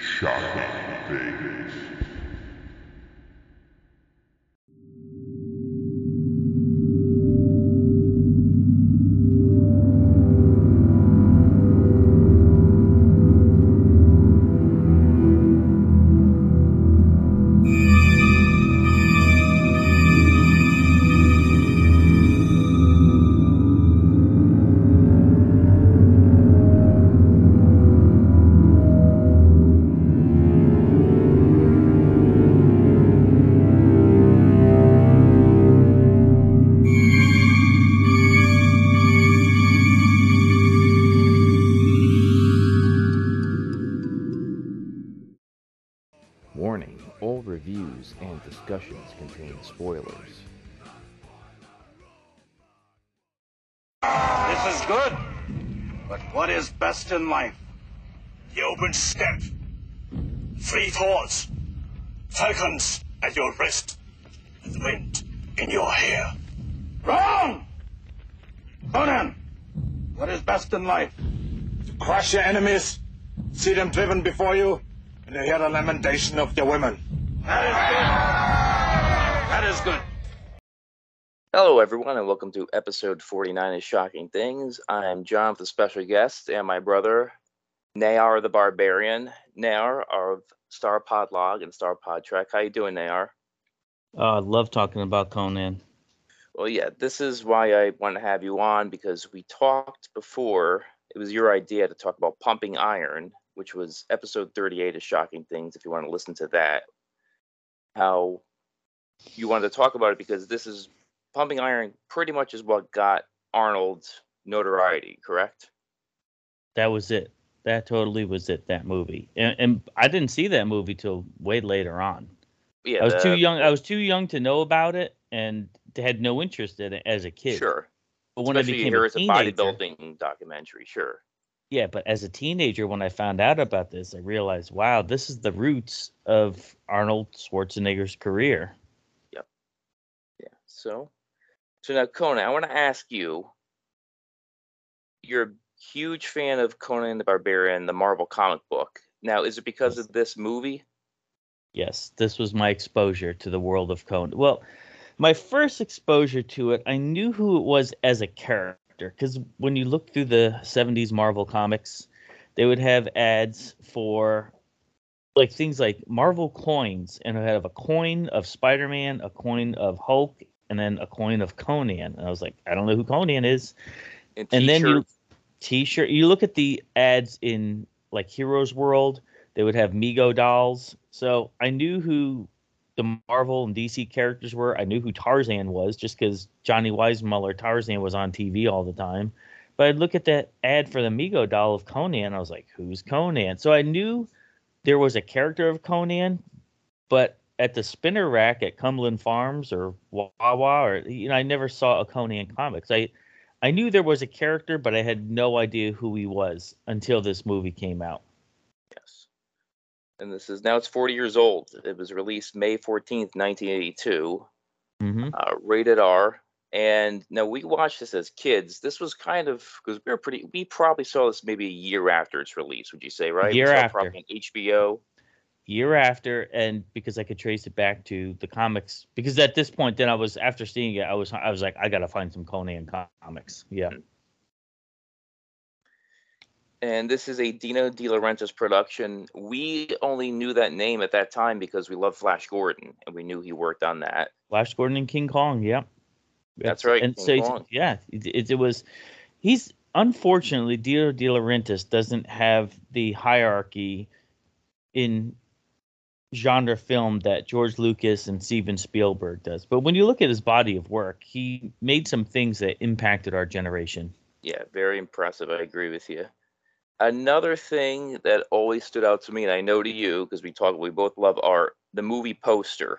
Shocking Vegas. Reviews and discussions contain spoilers. This is good, but what is best in life? The open steppe, free thoughts, falcons at your wrist, and the wind in your hair. Wrong! Conan, what is best in life? To crush your enemies, see them driven before you, and to hear the lamentation of their women. That is good. Hello, everyone, and welcome to episode 49 of Shocking Things. I am John, the special guest, and my brother, Nayar the Barbarian. Nayar of Star Pod Log and Star Pod Trek. How you doing, Nayar? I love talking about Conan. Well, yeah, this is why I want to have you on, because we talked before. It was your idea to talk about Pumping Iron, which was episode 38 of Shocking Things, if you want to listen to that. How you wanted to talk about it, because this is Pumping Iron pretty much is what got Arnold's notoriety, correct? That was it. That totally was it, that movie. And I didn't see that movie till way later on. Yeah, I was too young to know about it and had no interest in it as a kid. Sure. But when especially I became here a teenager, it's a bodybuilding documentary, sure. Yeah, but as a teenager, when I found out about this, I realized, wow, this is the roots of Arnold Schwarzenegger's career. Yep. Yeah. So now, Conan, I want to ask you, you're a huge fan of Conan the Barbarian, the Marvel comic book. Now, is it because of this movie? Yes, this was my exposure to the world of Conan. Well, my first exposure to it, I knew who it was as a character. Because when you look through the 70s Marvel comics, they would have ads for like things like Marvel coins, and it would have a coin of Spider-Man, a coin of Hulk, and then a coin of Conan. And I was like, I don't know who Conan is. And then you look at the ads in like Heroes World, they would have Mego dolls. So I knew who the Marvel and DC characters were. I knew who Tarzan was just because Johnny Weissmuller Tarzan was on TV all the time. But I'd look at that ad for the Mego doll of Conan. I was like, who's Conan? So I knew there was a character of Conan, but at the spinner rack at Cumberland Farms or Wawa, or I never saw a Conan comics. I knew there was a character, but I had no idea who he was until this movie came out. And this is now it's 40 years old. It was released May 14th, 1982, rated R. And now we watched this as kids. This was kind of because we probably saw this maybe a year after its release. Would you say right? Year after, probably on HBO. Year after, and because I could trace it back to the comics. Because at this point, then I was after seeing it, I was like, I gotta find some Conan comics. Yeah. Mm-hmm. And this is a Dino De Laurentiis production. We only knew that name at that time because we loved Flash Gordon, and we knew he worked on that. Flash Gordon and King Kong, yeah. That's right, and King Kong. Yeah, he's unfortunately, Dino De Laurentiis doesn't have the hierarchy in genre film that George Lucas and Steven Spielberg does. But when you look at his body of work, he made some things that impacted our generation. Yeah, very impressive. I agree with you. Another thing that always stood out to me, and I know to you, because we both love art, the movie poster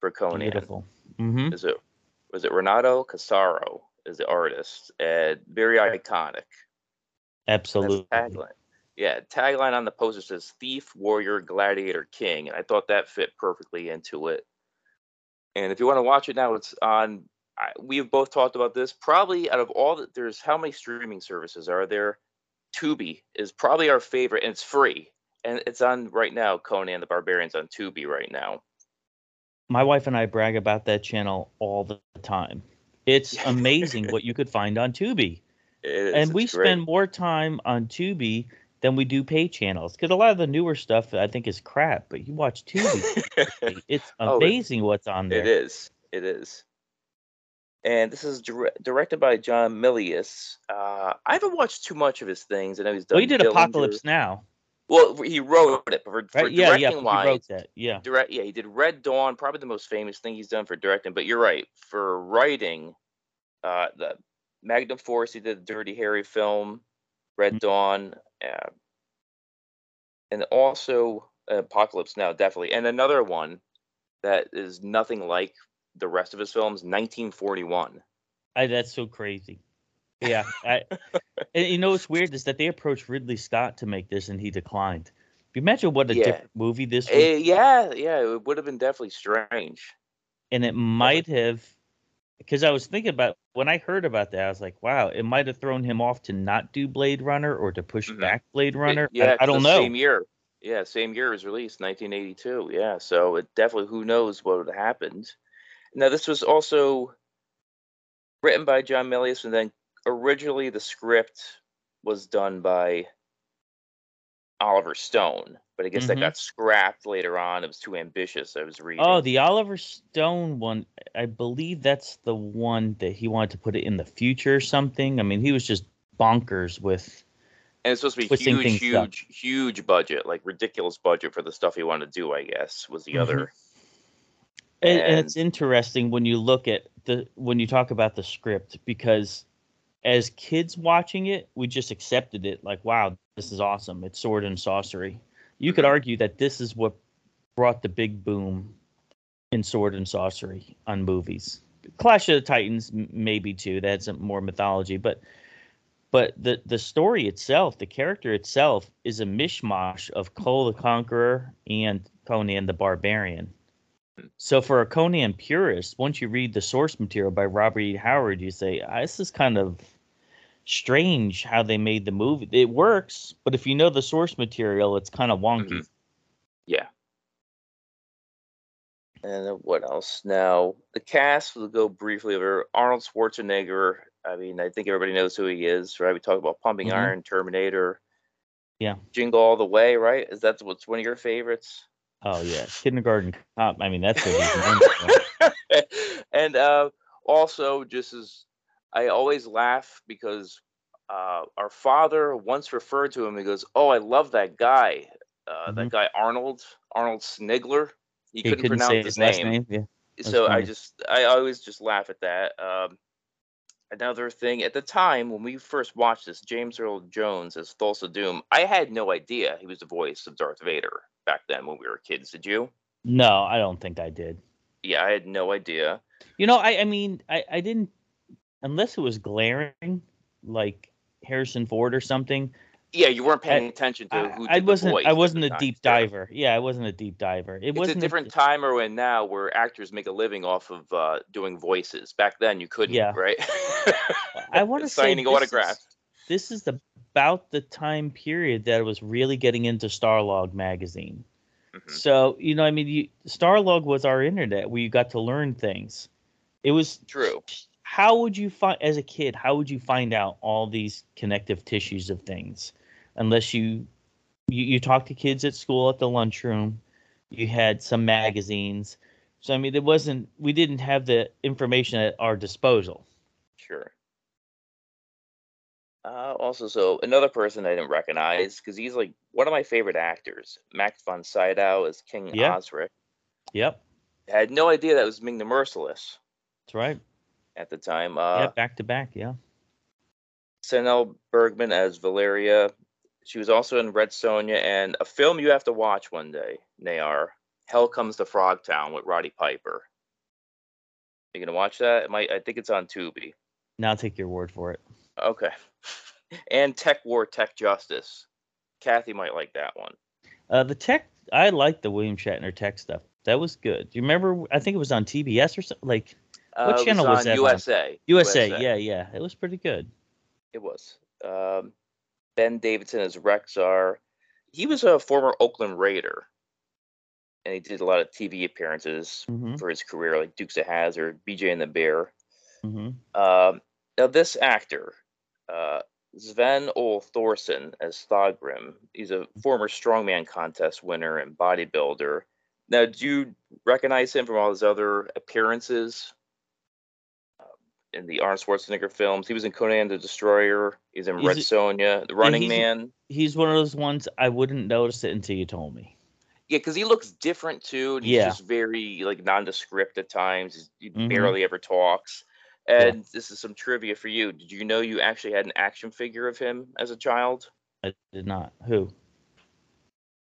for Conan. Beautiful. Mm-hmm. Was it Renato Casaro is the artist? Very iconic. Absolutely. Tagline. Yeah, tagline on the poster says "Thief, Warrior, Gladiator, King," and I thought that fit perfectly into it. And if you want to watch it now, it's on. We've both talked about this. Probably out of all that, there's how many streaming services are there? Tubi is probably our favorite, and it's free. And it's on right now, Conan the Barbarian's on Tubi right now. My wife and I brag about that channel all the time. It's amazing what you could find on Tubi. And we spend more time on Tubi than we do pay channels. Because a lot of the newer stuff, I think, is crap. But you watch Tubi. It's amazing what's on there. It is. It is. And this is directed by John Milius. I haven't watched too much of his things. I know he's done. Well, he did Dillinger. Apocalypse Now. Well, he wrote it, but for directing, he did Red Dawn, probably the most famous thing he's done for directing. But you're right, for writing, the Magnum Force, he did the Dirty Harry film, Red Dawn, and also Apocalypse Now, definitely. And another one that is nothing like the rest of his films, 1941. That's so crazy. Yeah, and you know what's weird is that they approached Ridley Scott to make this, and he declined. You imagine what a different movie this was. It would have been definitely strange. And it might have, because I was thinking about, when I heard about that, I was like, wow, it might have thrown him off to not do Blade Runner or to push back Blade Runner. I don't know. Same year. Yeah, same year it was released, 1982. Yeah, so it definitely, who knows what would have happened. Now, this was also written by John Milius, and then originally, the script was done by Oliver Stone, but I guess that got scrapped later on. It was too ambitious. I was reading. Oh, the Oliver Stone one. I believe that's the one that he wanted to put it in the future or something. I mean, he was just bonkers with. And it's supposed to be huge budget, like ridiculous budget for the stuff he wanted to do, I guess, was the other. And it's interesting when you look at when you talk about the script, because as kids watching it, we just accepted it like, wow, this is awesome. It's sword and sorcery. You could argue that this is what brought the big boom in sword and sorcery on movies. Clash of the Titans, maybe too. That's more mythology. But the story itself, the character itself, is a mishmash of Cole the Conqueror and Conan the Barbarian. So for a Conan purist, once you read the source material by Robert E. Howard, you say, this is kind of strange how they made the movie. It works, but if you know the source material, it's kind of wonky. Yeah. And what else? Now, the cast, we'll go briefly over. Arnold Schwarzenegger, I mean, I think everybody knows who he is, right? We talk about Pumping Iron, Terminator. Yeah. Jingle All the Way, right? Is that what's one of your favorites? Oh, yeah. Kindergarten Cop. I mean, that's what he's And also, just as I always laugh, because our father once referred to him. He goes, oh, I love that guy. That guy, Arnold Snigler. He couldn't pronounce his name. Yeah, so funny. I always just laugh at that. Another thing, at the time when we first watched this, James Earl Jones as Thulsa Doom, I had no idea he was the voice of Darth Vader back then when we were kids. Did you? No, I don't think I did. Yeah, I had no idea. You know, I mean, I didn't, unless it was glaring, like Harrison Ford or something. Yeah, you weren't paying attention to who did the voice. I wasn't a deep diver. Yeah, I wasn't a deep diver. It's a different time or now where actors make a living off of doing voices. Back then, you couldn't, right? I want to say signing autographs. This is about the time period that I was really getting into Starlog magazine. So, you know, I mean, Starlog was our internet where you got to learn things. It was true. How would you find, as a kid, how would you find out all these connective tissues of things? Unless you talk to kids at school at the lunchroom, you had some magazines. So, I mean, we didn't have the information at our disposal. Sure. Also, so another person I didn't recognize, because he's like one of my favorite actors, Max von Sydow as King Osric. Yep. I had no idea that was Ming the Merciless. That's right. At the time. Back to back, yeah. Sandahl Bergman as Valeria. She was also in Red Sonja and a film you have to watch one day, Nayar, Hell Comes to Frogtown with Roddy Piper. You going to watch that? I think it's on Tubi. Now I'll take your word for it. Okay. And Tech War, Tech Justice. Kathy might like that one. I like the William Shatner tech stuff. That was good. Do you remember? I think it was on TBS or something. Like, what channel was that? USA. Yeah. It was pretty good. It was. Ben Davidson as Rexar. he was a former Oakland Raider, and he did a lot of TV appearances for his career, like Dukes of Hazzard, BJ and the Bear. Now, this actor, Sven Ole Thorsen as Thorgrim, he's a former strongman contest winner and bodybuilder. Now, do you recognize him from all his other appearances in the Arnold Schwarzenegger films? He was in Conan the Destroyer. He's in Red Sonja, The Running Man. He's one of those ones I wouldn't notice it until you told me. Yeah, because he looks different too. And he's just very like nondescript at times. He barely ever talks. And this is some trivia for you. Did you know you actually had an action figure of him as a child? I did not. Who?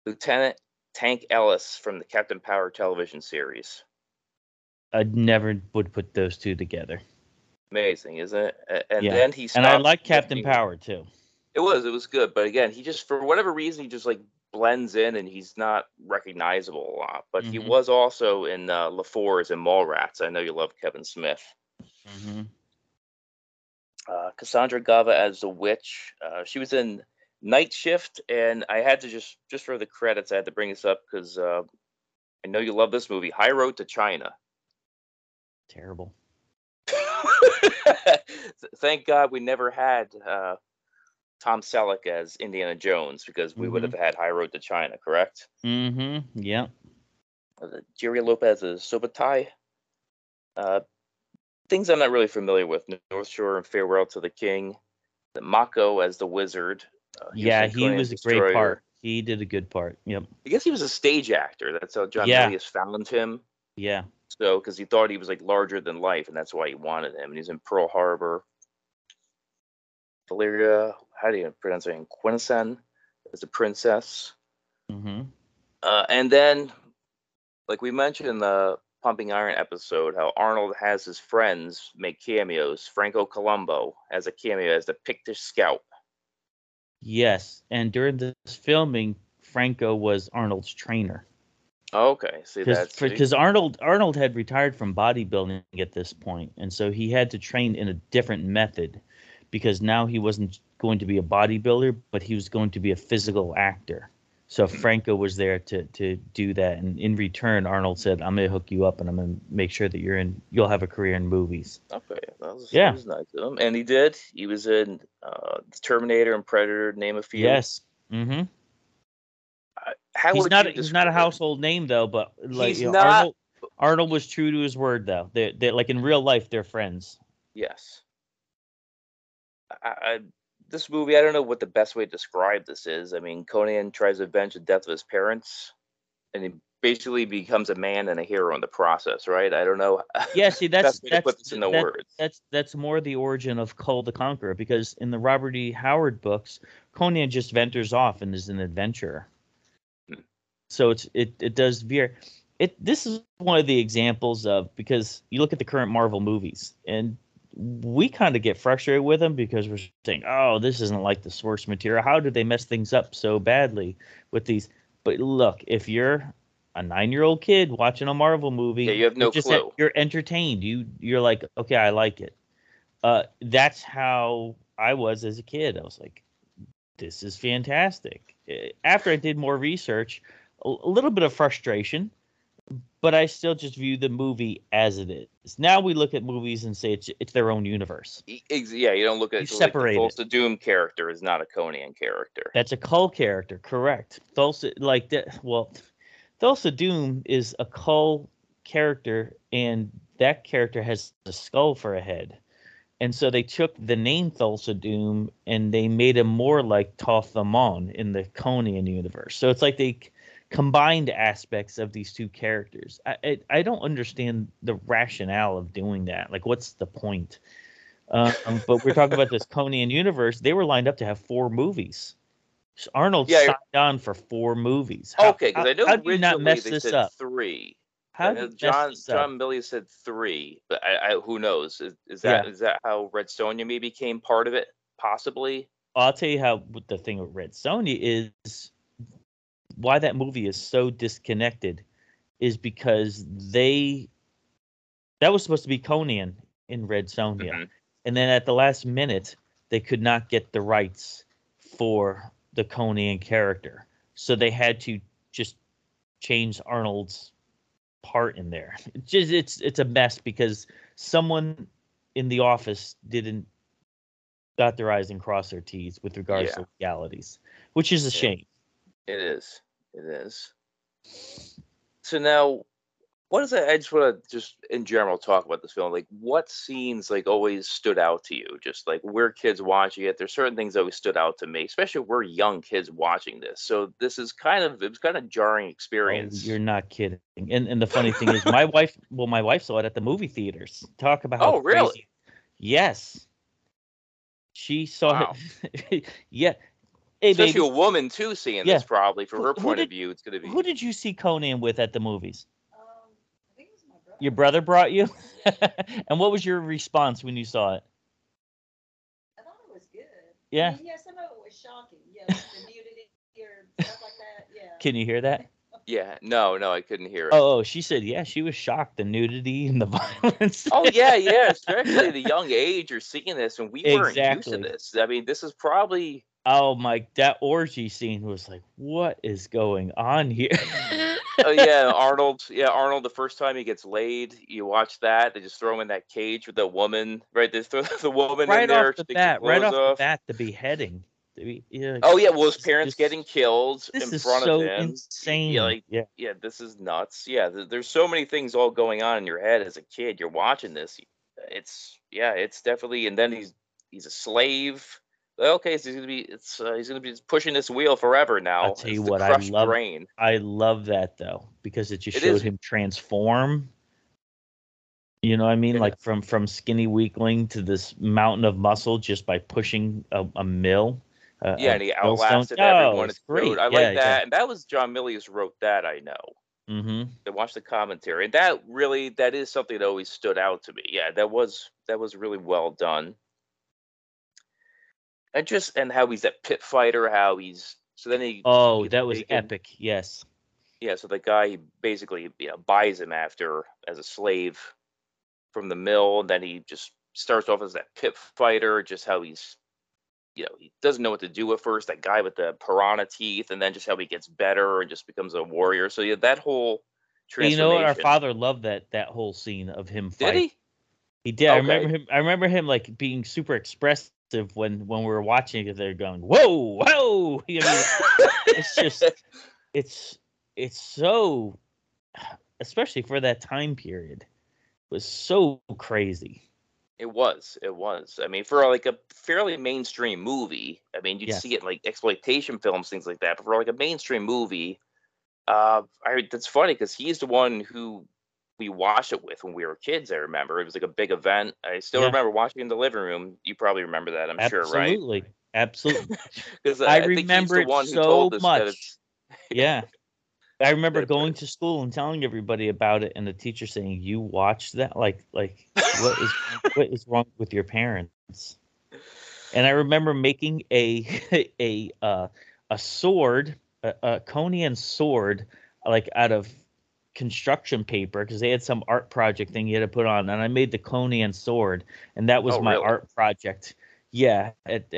Lieutenant Tank Ellis from the Captain Power television series. I never would put those two together. Amazing, isn't it? And then he stopped. And I like Captain Power too. It was good, but again, he just for whatever reason he just like blends in and he's not recognizable a lot. But he was also in LaFours and Mallrats. I know you love Kevin Smith. Cassandra Gava as the witch. She was in Night Shift, and I had to just for the credits, I had to bring this up because I know you love this movie, High Road to China. Terrible. Thank God we never had Tom Selleck as Indiana Jones because we would have had High Road to China, correct? Yeah. Jerry Lopez as Sobatai. Things I'm not really familiar with: North Shore and Farewell to the King. The Mako as the wizard. He was a great part. He did a good part. Yep. I guess he was a stage actor. That's how John Milius found him. Yeah. So, because he thought he was like larger than life, and that's why he wanted him. And he's in Pearl Harbor. Valeria, how do you pronounce her name? Quinsen as the princess. And then, like we mentioned in the Pumping Iron episode, how Arnold has his friends make cameos. Franco Colombo has a cameo as the Pictish scout. Yes, and during this filming, Franco was Arnold's trainer. Oh, okay, see that because Arnold had retired from bodybuilding at this point, and so he had to train in a different method because now he wasn't going to be a bodybuilder, but he was going to be a physical actor. So Franco was there to do that, and in return, Arnold said, "I'm gonna hook you up, and I'm gonna make sure that you'll have a career in movies." Okay, that was nice of him, and he did. He was in the Terminator and Predator, name a few. Yes. He's not a household name though, but like he's not... Arnold was true to his word though. They like in real life, they're friends. Yes. This movie, I don't know what the best way to describe this is. I mean, Conan tries to avenge the death of his parents, and he basically becomes a man and a hero in the process, right? I don't know. Yeah, see, that's more the origin of Kull the Conqueror, because in the Robert E. Howard books, Conan just ventures off and is an adventurer. So it does veer. This is one of the examples of, because you look at the current Marvel movies, and we kind of get frustrated with them because we're saying, oh, this isn't like the source material. How did they mess things up so badly with these? But look, if you're a 9-year-old kid watching a Marvel movie, you have no clue. You're entertained. You're like, okay, I like it. That's how I was as a kid. I was like, this is fantastic. After I did more research, a little bit of frustration, but I still just view the movie as it is. Now we look at movies and say it's their own universe. Yeah, you don't look at it. Separate. Like the Doom character is not a Conan character. That's a Kull character, correct? Thulsa Doom is a Kull character, and that character has a skull for a head, and so they took the name Thulsa Doom and they made him more like Toth Amon in the Conan universe. So it's like they combined aspects of these two characters. I don't understand the rationale of doing that. Like, what's the point? But we're talking about this Conan universe. They were lined up to have 4 movies. So Arnold signed on for 4ur movies. Okay, because I know originally they said 3. How did John Milius said 3, but I who knows? Is that how Red Sonja maybe became part of it? Possibly. I'll tell you how the thing with Red Sonja is. Why that movie is so disconnected is because that was supposed to be Conan in Red Sonja. And then at the last minute, they could not get the rights for the Conan character. So they had to just change Arnold's part in there. It's just, it's a mess because someone in the office didn't dot their I's and cross their T's with regards to legalities, which is a shame. It is. It is. So now, what is that? I just want to just in general talk about this film. Like, what scenes like always stood out to you? Just like we're kids watching it. There's certain things that always stood out to me, especially if we're young kids watching this. So this is kind of, it was kind of a jarring experience. Oh, you're not kidding. And the funny thing is, my wife saw it at the movie theaters. Talk about how crazy. Really? Yes. She saw it. Yeah. Hey, especially baby. A woman, too, seeing this probably. From her point of view, it's going to be... Who did you see Conan with at the movies? I think it was my brother. Your brother brought you? And what was your response when you saw it? I thought it was good. Yeah? I mean, yeah, some of it was shocking. Yeah, like the nudity or stuff like that, yeah. Can you hear that? Yeah, no, I couldn't hear it. Oh, she said, yeah, she was shocked, the nudity and the violence. Oh, yeah, especially the young age you're seeing this, and we weren't used to this. I mean, this is probably... Oh my! That orgy scene was like, what is going on here? Oh yeah, Arnold. Yeah, Arnold. The first time he gets laid, you watch that. They just throw him in that cage with the woman, right? They throw the woman in there. Right off the bat, the beheading. Well, his parents getting killed in front of him. This is so insane. Yeah, this is nuts. Yeah, there's so many things all going on in your head as a kid. You're watching this. It's definitely. And then he's a slave. Okay, so he's gonna be pushing this wheel forever now. I'll tell you what, I love that though, because it just showed him transform. You know what I mean? Like from skinny weakling to this mountain of muscle just by pushing a mill. And he outlasted everyone. It's great. I like that. And that was John Milius wrote that, I know. Mm-hmm. Then watch the commentary. And that is something that always stood out to me. Yeah, that was really well done. And how he's that pit fighter, how he's that was epic, yes. Yeah, so the guy basically buys him after as a slave from the mill, and then he just starts off as that pit fighter, just how he's he doesn't know what to do at first, that guy with the piranha teeth, and then just how he gets better and just becomes a warrior. So yeah, that whole transformation. You know, our father loved that whole scene of him fighting. Did he? He did. Okay. I remember him like being super expressive. When we were watching it, they're going, whoa. You know, it's just, it's so, especially for that time period, was so crazy. It was. I mean, for like a fairly mainstream movie, I mean, you'd see it in like exploitation films, things like that. But for like a mainstream movie, that's funny because he's the one who we watched it with when we were kids. I remember it was like a big event. I still remember watching it in the living room. You probably remember that, I'm sure, right? Absolutely. Because I remember it so much. Yeah, I remember going to school and telling everybody about it, and the teacher saying, "You watched that? Like what is wrong with your parents?" And I remember making a sword, a Conan sword, like out of construction paper, because they had some art project thing you had to put on, and I made the Conan sword, and that was my art project. Yeah, at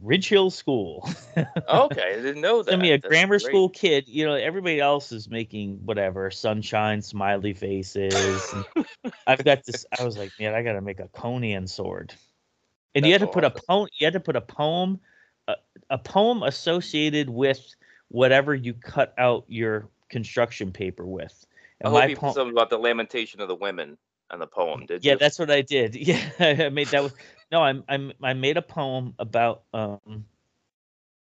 Ridge Hill School. Okay, I didn't know that. I mean, a grammar school kid, everybody else is making whatever sunshine smiley faces. I've got this. I was like, man, I got to make a Conan sword, and you had to put a poem. You had to put a poem associated with whatever you cut out your construction paper with. I hope you put something about the lamentation of the women and the poem, did you? Yeah, that's what I did. Yeah, I made that. I made a poem about Arnold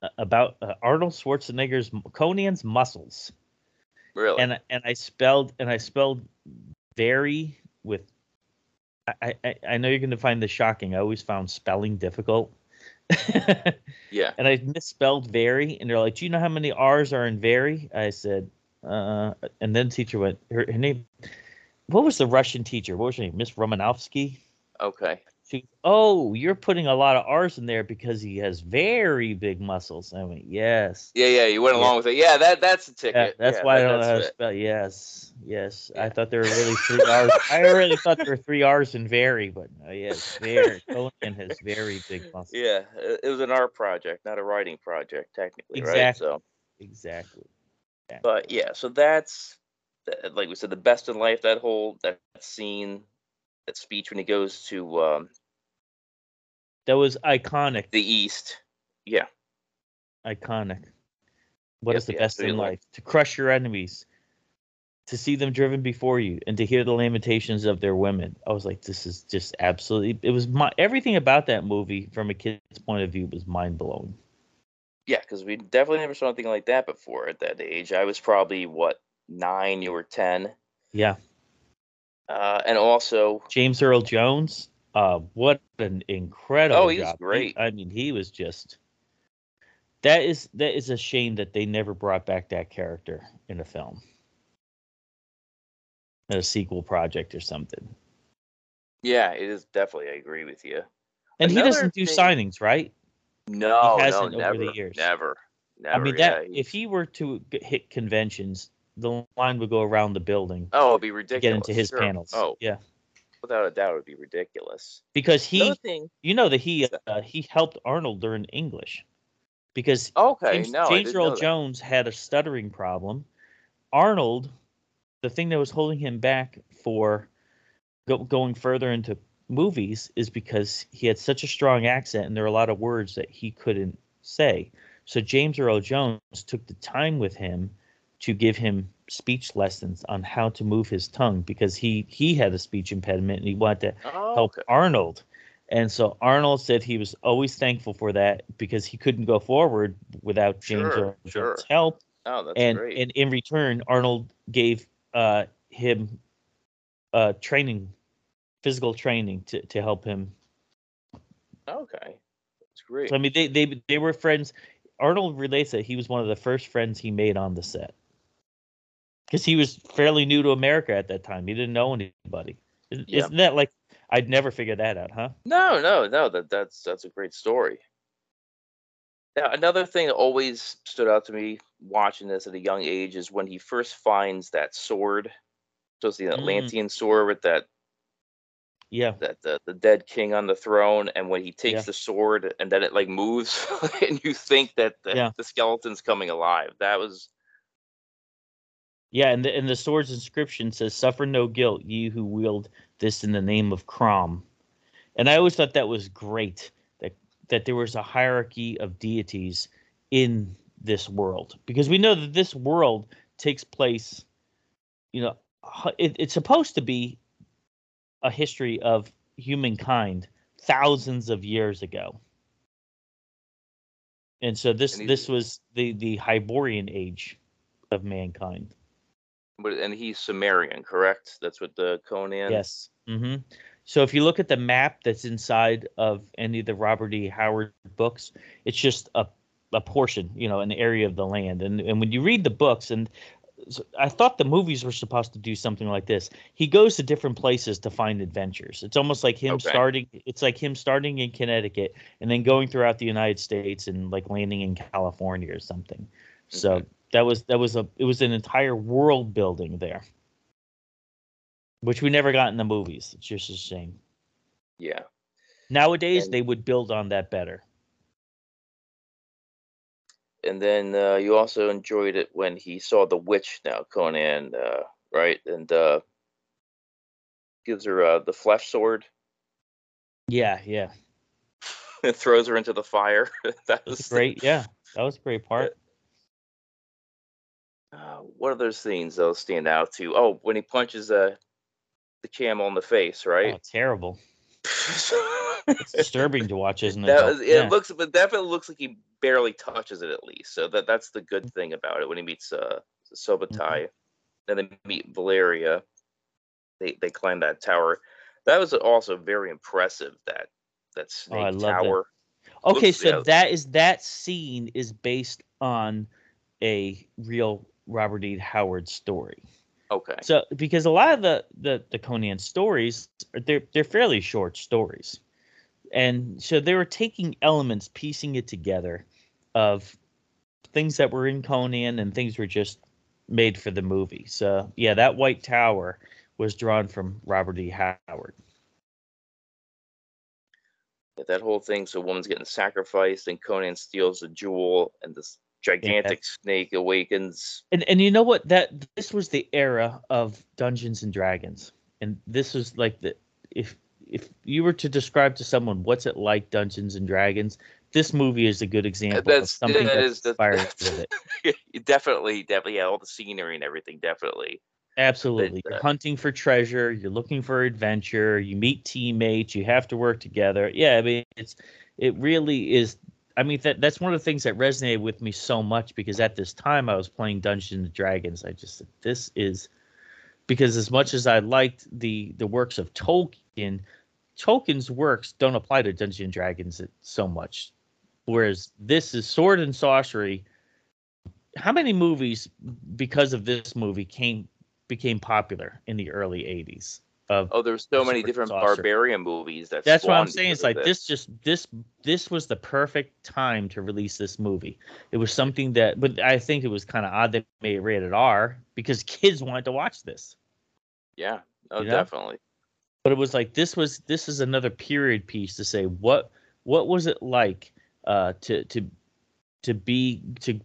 Schwarzenegger's Conan's muscles. Really? And I spelled very with. I know you're going to find this shocking. I always found spelling difficult. Yeah. And I misspelled very, and they're like, "Do you know how many R's are in very?" I said. And then the teacher went, her name, what was the Russian teacher? What was her name? Miss Romanovsky. Okay. She, you're putting a lot of R's in there because he has very big muscles. I went, yes. Yeah. You went along with it. Yeah, that's the ticket. That's why I don't know how to spell. Yes. Yeah. I thought there were really three R's. I already thought there were three R's in very, but no, yes, very. Conan has very big muscles. Yeah, it was an art project, not a writing project, technically, exactly. Right? So. Exactly. But yeah, so that's, like we said, the best in life, that whole, that scene, that speech when he goes to. That was iconic. The East. Yeah. Iconic. What is the best in life? To crush your enemies, to see them driven before you, and to hear the lamentations of their women. I was like, this is just absolutely, it was my, everything about that movie from a kid's point of view was mind blowing. Yeah, because we definitely never saw anything like that before at that age. I was probably, what, 9, you were 10. Yeah. And also James Earl Jones. What an incredible job. He's great. I mean, he was just, that is a shame that they never brought back that character in a film. In a sequel project or something. Yeah, it is definitely, I agree with you. And another, he doesn't do signings, right? No, he hasn't over the years. Never. I mean, if he were to hit conventions, the line would go around the building. Oh, it'd be ridiculous. Get into his panels. Oh, yeah. Without a doubt, it would be ridiculous. Because he helped Arnold learn English. Because James Earl Jones had a stuttering problem. Arnold, the thing that was holding him back for going further into movies is because he had such a strong accent, and there were a lot of words that he couldn't say. So James Earl Jones took the time with him to give him speech lessons on how to move his tongue, because he had a speech impediment and he wanted to help Arnold. And so Arnold said he was always thankful for that, because he couldn't go forward without James Earl Jones' help. Oh, that's great. And in return, Arnold gave him training, physical training to help him. Okay, that's great. So I mean, they were friends. Arnold relates that he was one of the first friends he made on the set, because he was fairly new to America at that time. He didn't know anybody. Yeah. Isn't that like, I'd never figure that out, huh? No. That's a great story. Now, another thing that always stood out to me watching this at a young age is when he first finds that sword. So it's the Atlantean sword with that, the dead king on the throne. And when he takes the sword and then it like moves and you think that the skeleton's coming alive. That was. Yeah, and the sword's inscription says, "Suffer no guilt, ye who wield this in the name of Crom." And I always thought that was great, that there was a hierarchy of deities in this world, because we know that this world takes place, it's supposed to be a history of humankind thousands of years ago. And so this was the Hyborian age of mankind. And he's Sumerian, correct? That's what the Conan. Yes. Mm-hmm. So if you look at the map that's inside of any of the Robert E. Howard books, it's just a portion, an area of the land. And when you read the books, and I thought the movies were supposed to do something like this. He goes to different places to find adventures. It's almost like him starting. It's like him starting in Connecticut and then going throughout the United States and like landing in California or something. So it was an entire world building there, which we never got in the movies. It's just a shame. Yeah. Nowadays, they would build on that better. And then you also enjoyed it when he saw the witch now, Conan, right? And gives her the flesh sword. Yeah. And throws her into the fire. That was great. Yeah, that was a great part. What other scenes, though, stand out to you? Oh, when he punches the camel in the face, right? Oh, terrible. It's disturbing to watch, isn't it? It definitely looks like he barely touches it, at least. So that's the good thing about it. When he meets Sobotai, then they meet Valeria. They climb that tower. That was also very impressive. That snake tower. Okay, that scene is based on a real Robert E. Howard story. Okay. So because a lot of the Conan stories, they're fairly short stories. And so they were taking elements, piecing it together of things that were in Conan and things were just made for the movie. So yeah, that White Tower was drawn from Robert E. Howard. Yeah, that whole thing. So a woman's getting sacrificed and Conan steals a jewel and this gigantic snake awakens. And you know what? That this was the era of Dungeons and Dragons, and this was like the if you were to describe to someone what's it like Dungeons and Dragons, this movie is a good example of something that's inspired with it. Definitely, yeah, all the scenery and everything, definitely. Absolutely. You're hunting for treasure, you're looking for adventure, you meet teammates, you have to work together. Yeah, I mean, it really is. I mean, that's one of the things that resonated with me so much, because at this time I was playing Dungeons and Dragons. I just said, this is, because as much as I liked the works of Tolkien, Tolkien's works don't apply to Dungeons and Dragons so much. Whereas this is sword and sorcery. How many movies because of this movie became popular in the early 80s? There's so many different barbarian movies. That's what I'm saying. It's like this was the perfect time to release this movie. It was something that, but I think it was kind of odd they made it rated R because kids wanted to watch this. Yeah, definitely. But it was like this is another period piece to say what was it like to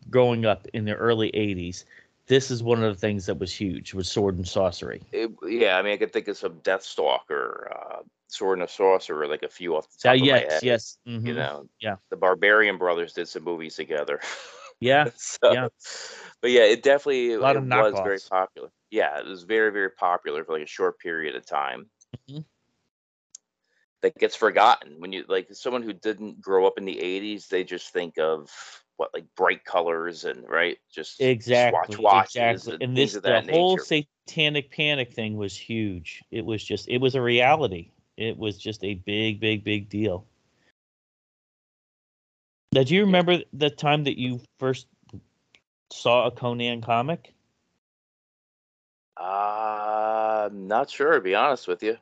growing up in the early 80s. This is one of the things that was huge, was sword and sorcery. I mean, I could think of some Deathstalker, Sword and a Sorcerer, like a few off the top of my head. Yes, mm-hmm. You know, the Barbarian Brothers did some movies together. Yeah, But yeah, it definitely was very popular. Yeah, it was very, very popular for like a short period of time. Mm-hmm. That gets forgotten when you like someone who didn't grow up in the 80s. They just think of bright colors and swatches and things of that nature. The whole satanic panic thing was huge. It was a reality. It was just a big, big, big deal. Now, do you remember the time that you first saw a Conan comic? I'm not sure, to be honest with you.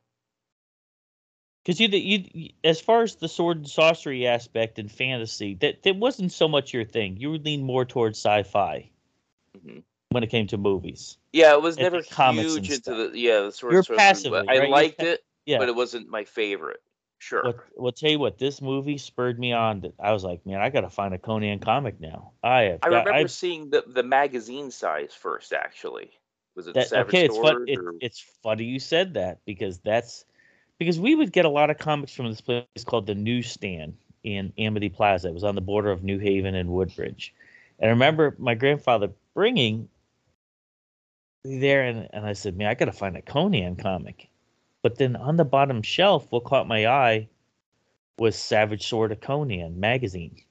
Because you, as far as the sword and sorcery aspect and fantasy, that wasn't so much your thing. You would lean more towards sci-fi when it came to movies. Yeah, it was never huge into the sword and sorcery. You're passive. I liked it, but it wasn't my favorite. Sure. Well, tell you what, this movie spurred me on. I was like, man, I got to find a Conan comic now. I remember seeing the magazine size first. Actually, was it Savage Sword? It's funny you said that because we would get a lot of comics from this place called the Newsstand in Amity Plaza. It was on the border of New Haven and Woodbridge. And I remember my grandfather bringing me there, and I said, man, I got to find a Conan comic. But then on the bottom shelf, what caught my eye was Savage Sword of Conan magazine.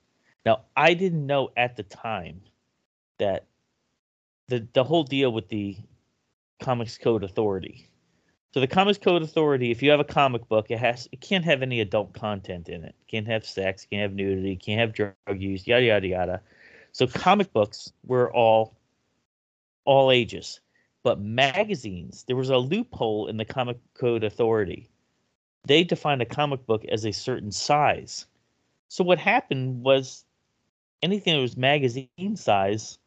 Now, I didn't know at the time that the whole deal with the Comics Code Authority. So the Comics Code Authority, if you have a comic book, it can't have any adult content in it. It can't have sex, can't have nudity, can't have drug use, yada, yada, yada. So comic books were all ages. But magazines, there was a loophole in the Comic Code Authority. They defined a comic book as a certain size. So what happened was anything that was magazine size,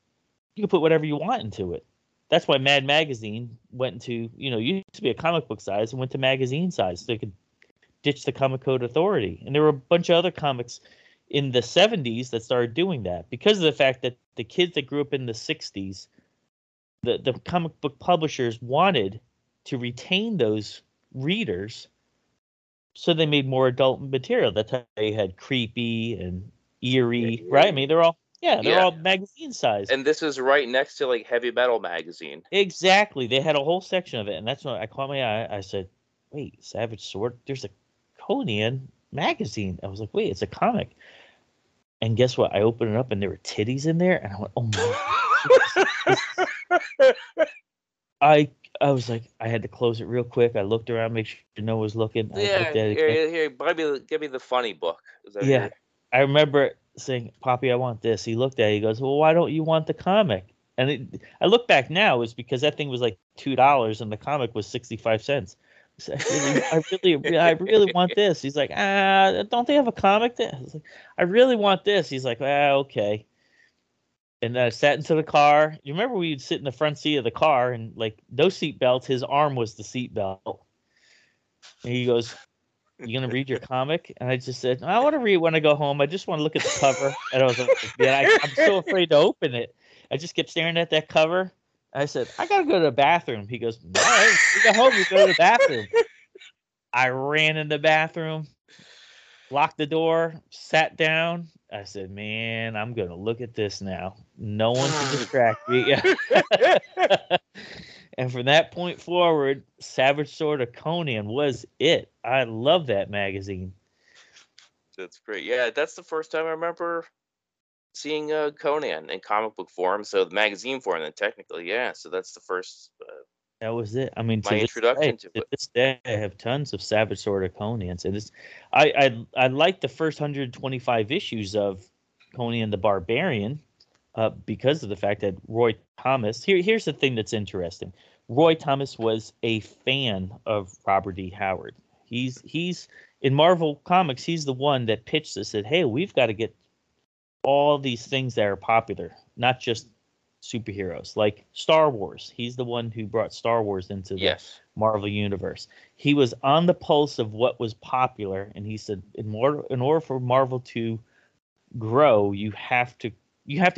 you could put whatever you want into it. That's why Mad Magazine went to, used to be a comic book size and went to magazine size. So they could ditch the Comic Code Authority. And there were a bunch of other comics in the 70s that started doing that because of the fact that the kids that grew up in the 60s, the comic book publishers wanted to retain those readers. So they made more adult material. That's how they had Creepy and Eerie, right? I mean, they're all... Yeah, they're all magazine size. And this is right next to, Heavy Metal magazine. Exactly. They had a whole section of it, and that's when I caught my eye. I said, wait, Savage Sword? There's a Conan magazine. I was like, wait, it's a comic. And guess what? I opened it up, and there were titties in there, and I went, oh, my. I was like, I had to close it real quick. I looked around, make sure no one was looking. Here, give me the funny book. I remember saying, Poppy, I want this. He looked at it. He goes, well, why don't you want the comic? And I look back now, is because that thing was like $2 and the comic was 65 cents. So I really want this. He's like, don't they have a comic? I was like, I really want this. He's like, okay. And then I sat into the car. You remember we'd sit in the front seat of the car and no seat belts. His arm was the seat belt. And he goes, you gonna read your comic? And I just said, I want to read when I go home. I just want to look at the cover. And I was like, yeah, I'm so afraid to open it. I just kept staring at that cover. I said, I gotta go to the bathroom. He goes, no, you go home, you go to the bathroom. I ran in the bathroom, locked the door, sat down. I said, man, I'm gonna look at this now. No one can distract me. And from that point forward, Savage Sword of Conan was it. I love that magazine. That's great. Yeah, that's the first time I remember seeing Conan in comic book form. So the magazine form, then technically, yeah. So that's the first. That was it. I mean, my introduction to it. To this day, I have tons of Savage Sword of Conan. So this, I like the first 125 issues of Conan the Barbarian. Because of the fact that Roy Thomas, here's the thing that's interesting. Roy Thomas was a fan of Robert E. Howard. He's in Marvel Comics, he's the one that pitched this, said, hey, we've got to get all these things that are popular, not just superheroes, like Star Wars. He's the one who brought Star Wars into the Marvel Universe. He was on the pulse of what was popular, and he said, in order for Marvel to grow, you have to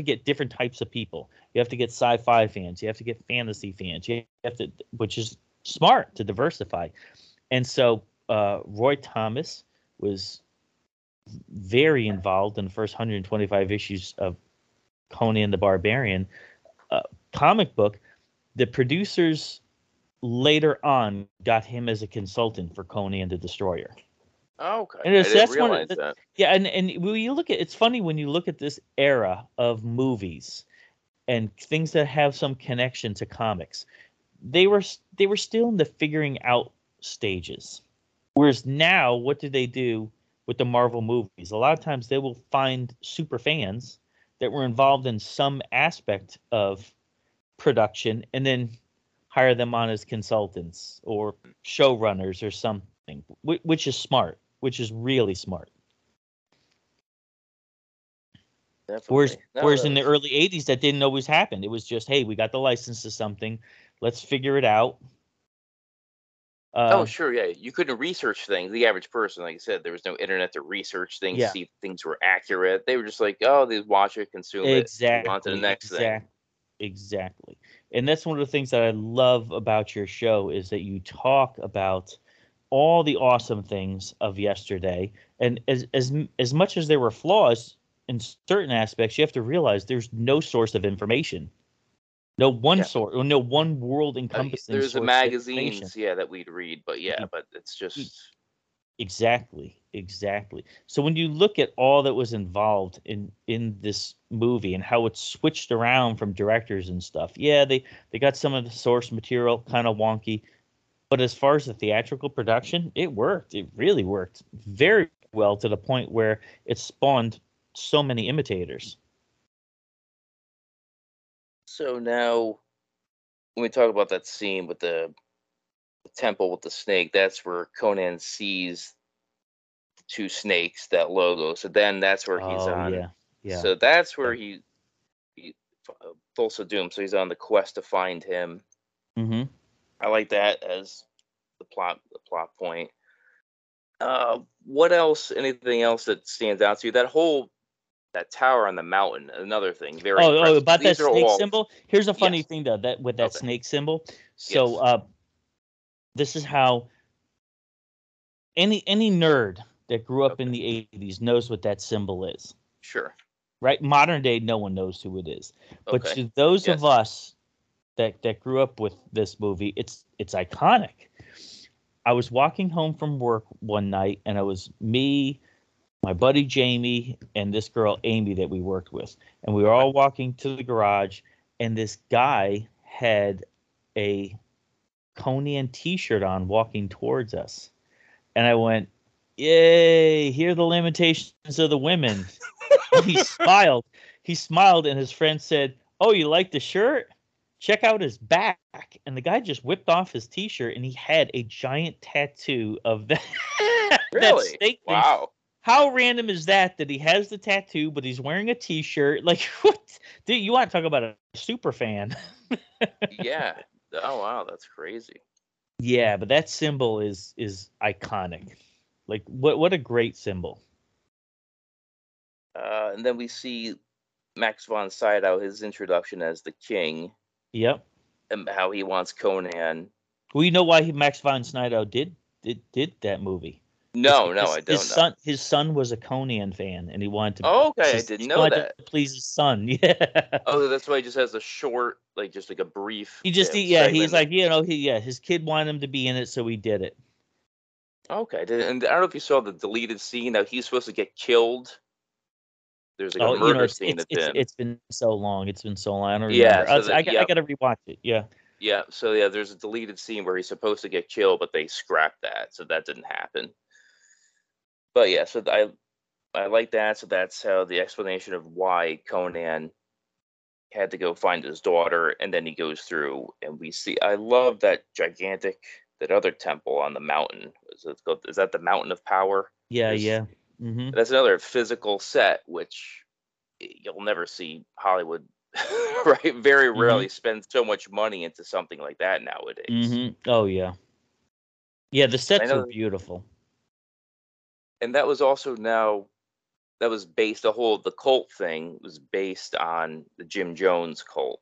get different types of people. You have to get sci-fi fans. You have to get fantasy fans. You have to, which is smart to diversify. And so Roy Thomas was very involved in the first 125 issues of Conan the Barbarian comic book. The producers later on got him as a consultant for Conan the Destroyer. Oh, okay. And I didn't realize that. Yeah, and when you look at, it's funny when you look at this era of movies and things that have some connection to comics, they were still in the figuring out stages. Whereas now, what do with the Marvel movies? A lot of times they will find super fans that were involved in some aspect of production and then hire them on as consultants or showrunners or something, which is smart. Which is really smart. Definitely. Whereas in the early 80s, that didn't always happen. It was just, hey, we got the license to something. Let's figure it out. Oh, sure, yeah. You couldn't research things. The average person, like I said, there was no internet to research things, see if things were accurate. They were just like, oh, they watch it, consume it, move on to the next thing. Exactly. And that's one of the things that I love about your show is that you talk about all the awesome things of yesterday, and as much as there were flaws in certain aspects, you have to realize there's no source of information, no one world encompassing. There's the magazines, that we'd read, but it's just exactly. So when you look at all that was involved in this movie and how it switched around from directors and stuff, they got some of the source material kind of wonky. But as far as the theatrical production, it worked. It really worked very well to the point where it spawned so many imitators. So now when we talk about that scene with the temple with the snake, that's where Conan sees the two snakes, that logo. So then that's where he's on. Yeah. So that's where he Thulsa Doom. So he's on the quest to find him. Mm-hmm. I like that as the plot point. What else? Anything else that stands out to you? That tower on the mountain. Another thing. Very impressive. About that snake symbol. Here's a funny thing though. That with that snake symbol. So this is how any nerd that grew up in the 80s knows what that symbol is. Sure. Right. Modern day, no one knows who it is. But to those of us that grew up with this movie, it's iconic. I was walking home from work one night, and it was me, my buddy Jamie, and this girl Amy that we worked with. And we were all walking to the garage, and this guy had a Conan t-shirt on walking towards us. And I went, yay, hear the lamentations of the women. He smiled. He smiled, and his friend said, oh, you like the shirt? Check out his back. And the guy just whipped off his t-shirt, and he had a giant tattoo of that. Really? That snake. Wow. How random is that he has the tattoo, but he's wearing a t-shirt? Like, what? Dude, you want to talk about a super fan. Yeah. Oh, wow. That's crazy. Yeah, but that symbol is iconic. Like, what a great symbol. And then we see Max von Sydow, his introduction as the king. Yep. And how he wants Conan. Well, you know why Max von Sydow did that movie? No, no, I don't know. His son was a Conan fan, and he wanted to. Oh, okay, I didn't know that. To please his son, yeah. Oh, that's why he just has a short, like just like a brief. He just, yeah, he's like, you know, his kid wanted him to be in it, so he did it. Okay, and I don't know if you saw the deleted scene. Now he's supposed to get killed. There's like a murder scene. It's been so long. I don't remember. Yeah, so I got to rewatch it. Yeah. Yeah. So yeah, there's a deleted scene where he's supposed to get killed, but they scrapped that, so that didn't happen. But yeah, so I like that. So that's how the explanation of why Conan had to go find his daughter, and then he goes through, and we see. I love that that other temple on the mountain. Is that the Mountain of Power? Yeah, yeah. Mm-hmm. That's another physical set, which you'll never see Hollywood, right? Very rarely spend so much money into something like that nowadays. Mm-hmm. Oh yeah, yeah. The sets are beautiful. And that was also the whole of the cult thing was based on the Jim Jones cult.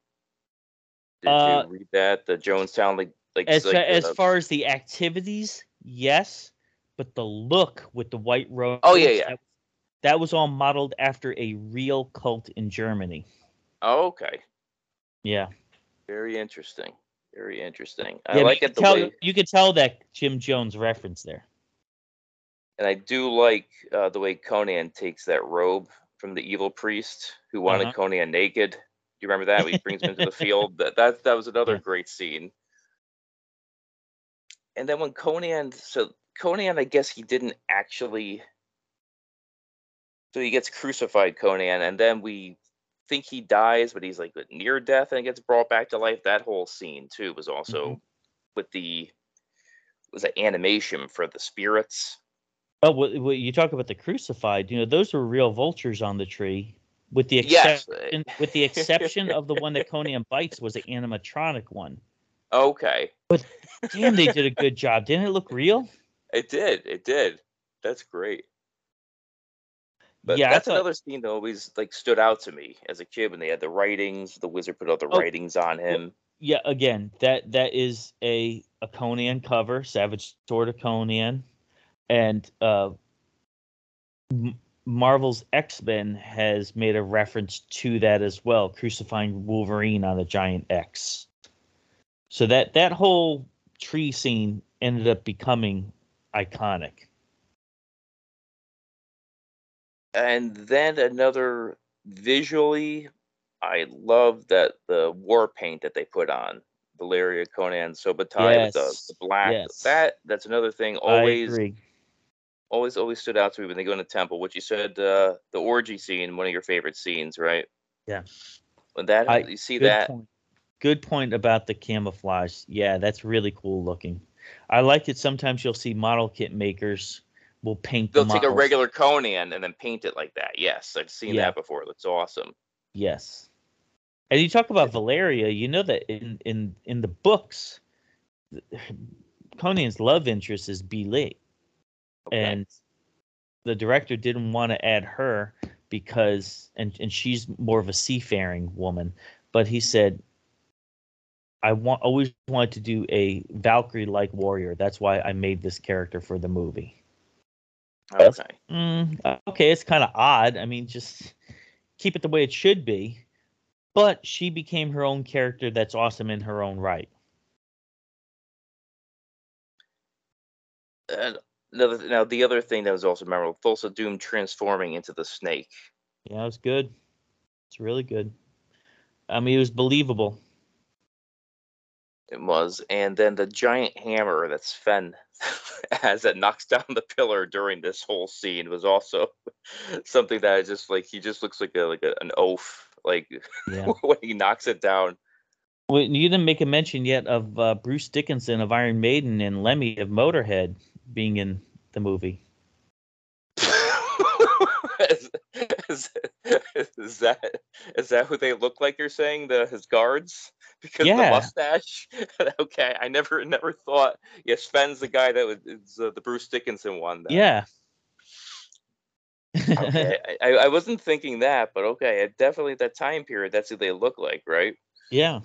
Did you read that? The Jonestown, as far as the activities, yes, but the look with the white robes. Oh yeah, yeah. That was all modeled after a real cult in Germany. Oh, okay. Yeah. Very interesting. Very interesting. Yeah, I like it. You could tell that Jim Jones reference there. And I do like the way Conan takes that robe from the evil priest who wanted Conan naked. Do you remember that? He brings him into the field. That was another great scene. And then when Conan, I guess he didn't actually. So he gets crucified, Conan, and then we think he dies, but he's like near death and gets brought back to life. That whole scene too was also with an animation for the spirits. Oh, well, you talk about the crucified. You know, those were real vultures on the tree, with the exception of the one that Conan bites was an animatronic one. Okay, but damn, they did a good job. Didn't it look real? It did. That's great. But yeah, that's another scene that always stood out to me as a kid when they had the writings. The wizard put all the writings on him. Yeah, again, that is a Conan cover, Savage Sword of Conan. And Marvel's X-Men has made a reference to that as well, crucifying Wolverine on a giant X. So that whole tree scene ended up becoming iconic. And then another visually, I love that the war paint that they put on Valeria Conan Sobotai with the black. Yes. That's another thing always. I agree. Always stood out to me when they go in the temple, which you said the orgy scene, one of your favorite scenes, right? Yeah. When you see that. Good point about the camouflage. Yeah, that's really cool looking. I like it. Sometimes you'll see model kit makers will paint. They'll take a regular Conan and then paint it like that. Yes, I've seen that before. That's awesome. Yes. And you talk about Valeria. You know that in the books, Conan's love interest is Billy. Okay. And the director didn't want to add her because, and she's more of a seafaring woman, but he said, always wanted to do a Valkyrie-like warrior. That's why I made this character for the movie. Okay. Okay, it's kind of odd. I mean, just keep it the way it should be. But she became her own character that's awesome in her own right. Now, the other thing that was also memorable, Thulsa Doom transforming into the snake. Yeah, it was good. It's really good. I mean, it was believable. It was. And then the giant hammer that Sven has that knocks down the pillar during this whole scene was also something that I just he just looks like an oaf, when he knocks it down. Well, you didn't make a mention yet of Bruce Dickinson of Iron Maiden and Lemmy of Motorhead being in the movie. Is that who they look like? You're saying his guards? because the mustache. Okay, I never thought. Yes, Sven's the guy that was the Bruce Dickinson one. Though. Yeah. Okay, I wasn't thinking that, but okay, definitely that time period. That's who they look like, right? Yeah.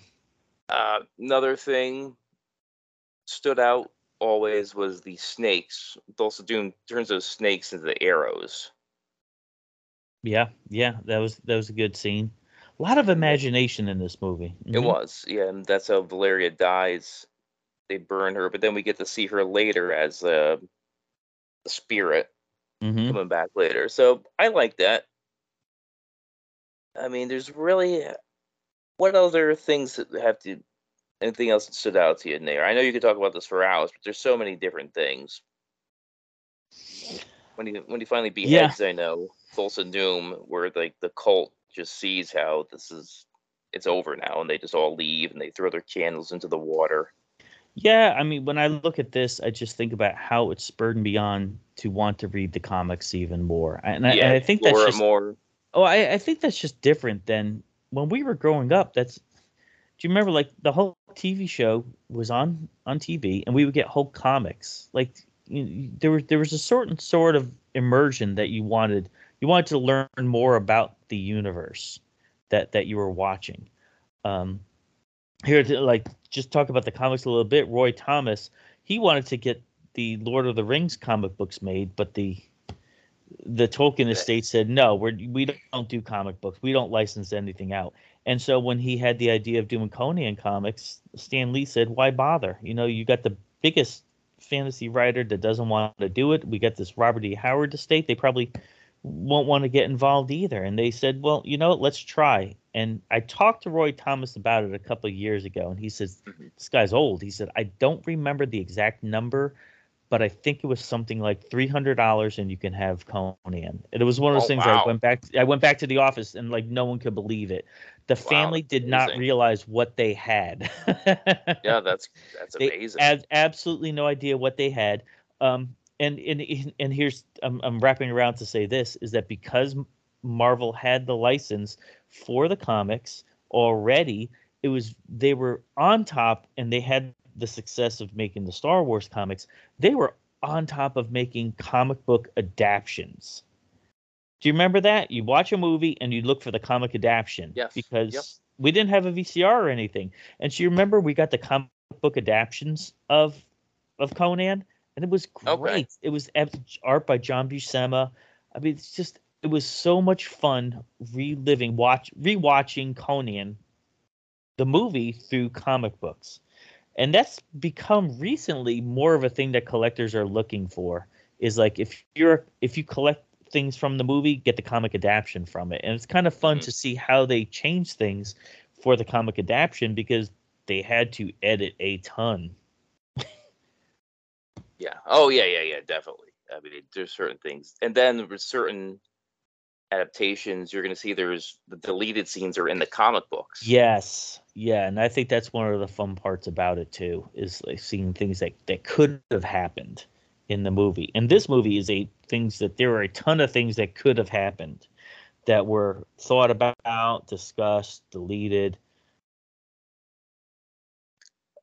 Another thing stood out always was the snakes. Dulce Doom turns those snakes into the arrows. Yeah, that was a good scene. A lot of imagination in this movie. Mm-hmm. It was, yeah, and that's how Valeria dies. They burn her, but then we get to see her later as a spirit coming back later. So I like that. I mean, there's really what other things that have to. Anything else that stood out to you in there? I know you could talk about this for hours, but there's so many different things. When he finally beheads, I know, Dulce Doom, where like the cult just sees how it's over now, and they just all leave and they throw their candles into the water. Yeah, I mean, when I look at this, I just think about how it spurred me on to want to read the comics even more. And I think that's just more. Oh, I think that's just different than when we were growing up. That's. Do you remember, like, the Hulk TV show was on TV, and we would get Hulk comics. Like, there was a certain sort of immersion that you wanted. You wanted to learn more about the universe that you were watching. Here, like, just talk about the comics a little bit. Roy Thomas, he wanted to get the Lord of the Rings comic books made, but the Tolkien estate said, no, we don't do comic books. We don't license anything out. And so when he had the idea of doing Conan comics, Stan Lee said, why bother? You know, you got the biggest fantasy writer that doesn't want to do it. We got this Robert E. Howard estate. They probably won't want to get involved either. And they said, well, you know, let's try. And I talked to Roy Thomas about it a couple of years ago, and he says, this guy's old. He said, I don't remember the exact number, but I think it was something like $300, and you can have Conan. And it was one of those things. Wow. I went back to the office, and like no one could believe it. The family did not realize what they had. Yeah, that's amazing. They had absolutely no idea what they had. And here's I'm wrapping around to say this is that because Marvel had the license for the comics already, they were on top, and they had the success of making the Star Wars comics. They were on top of making comic book adaptions. Do you remember that? You watch a movie and you look for the comic adaption. Yes. Because we didn't have a VCR or anything. And so you remember we got the comic book adaptions of Conan, and it was great. Okay. It was art by John Buscema. I mean, it was so much fun rewatching Conan, the movie, through comic books. And that's become recently more of a thing that collectors are looking for, is like if you collect things from the movie, get the comic adaptation from it. And it's kind of fun to see how they change things for the comic adaptation, because they had to edit a ton. Yeah. Oh, yeah, definitely. I mean, there's certain things. And then with certain adaptations, you're going to see there's the deleted scenes are in the comic books. Yes. Yeah, and I think that's one of the fun parts about it too, is like seeing things that could have happened in the movie. And this movie is there were a ton of things that could have happened that were thought about, discussed, deleted.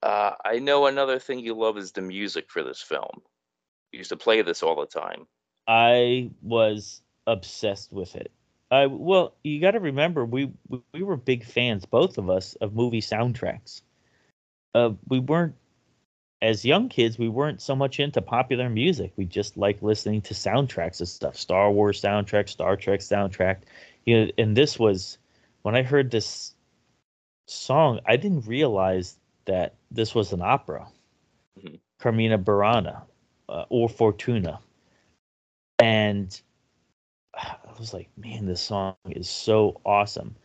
I know another thing you love is the music for this film. You used to play this all the time. I was obsessed with it. Well, you got to remember, we were big fans, both of us, of movie soundtracks. We weren't, as young kids, we weren't so much into popular music. We just liked listening to soundtracks and stuff. Star Wars soundtrack, Star Trek soundtrack. You know, and this was, when I heard this song, I didn't realize that this was an opera. Mm-hmm. Carmina Burana, or Fortuna. And I was like, man, this song is so awesome.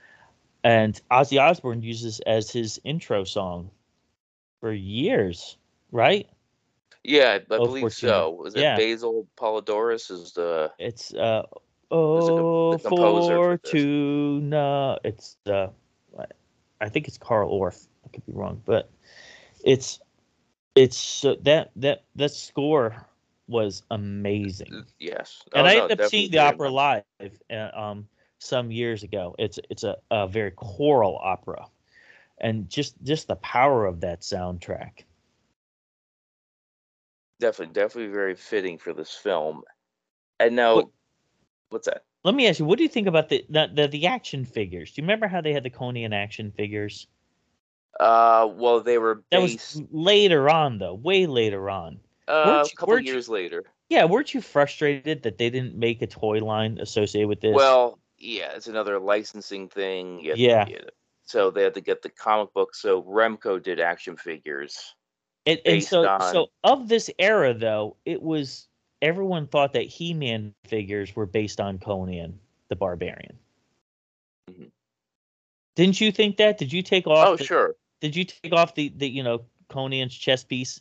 And Ozzy Osbourne uses it as his intro song for years, right? Yeah, I believe so. Was it Basil Polidorus is the... It's, the composer Fortuna. It's, I think it's Carl Orff. I could be wrong, but it's that score was amazing. Yes. And I ended up seeing the opera live some years ago. It's a very choral opera. and just the power of that soundtrack. Definitely very fitting for this film. And now, what's that? Let me ask you, what do you think about the action figures? Do you remember how they had the Conan action figures? Well, they were based... That was later on, though. Way later on. A couple years later. Yeah, weren't you frustrated that they didn't make a toy line associated with this? Well, yeah, it's another licensing thing. So they had to get the comic book. So Remco did action figures. So of this era, though, it was... Everyone thought that He-Man figures were based on Conan the Barbarian. Mm-hmm. Didn't you think that? Did you take off? Oh, sure. Did you take off the Conan's chest piece,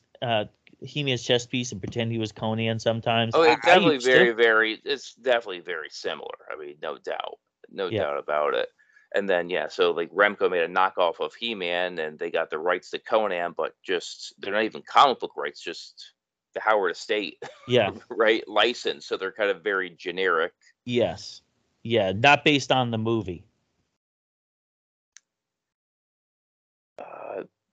He-Man's chest piece, and pretend he was Conan sometimes? Oh, it's definitely It's definitely very similar. I mean, no doubt about it. And then Remco made a knockoff of He-Man, and they got the rights to Conan, but just they're not even comic book rights, just the Howard Estate, right, license. So they're kind of very generic. Yes, not based on the movie.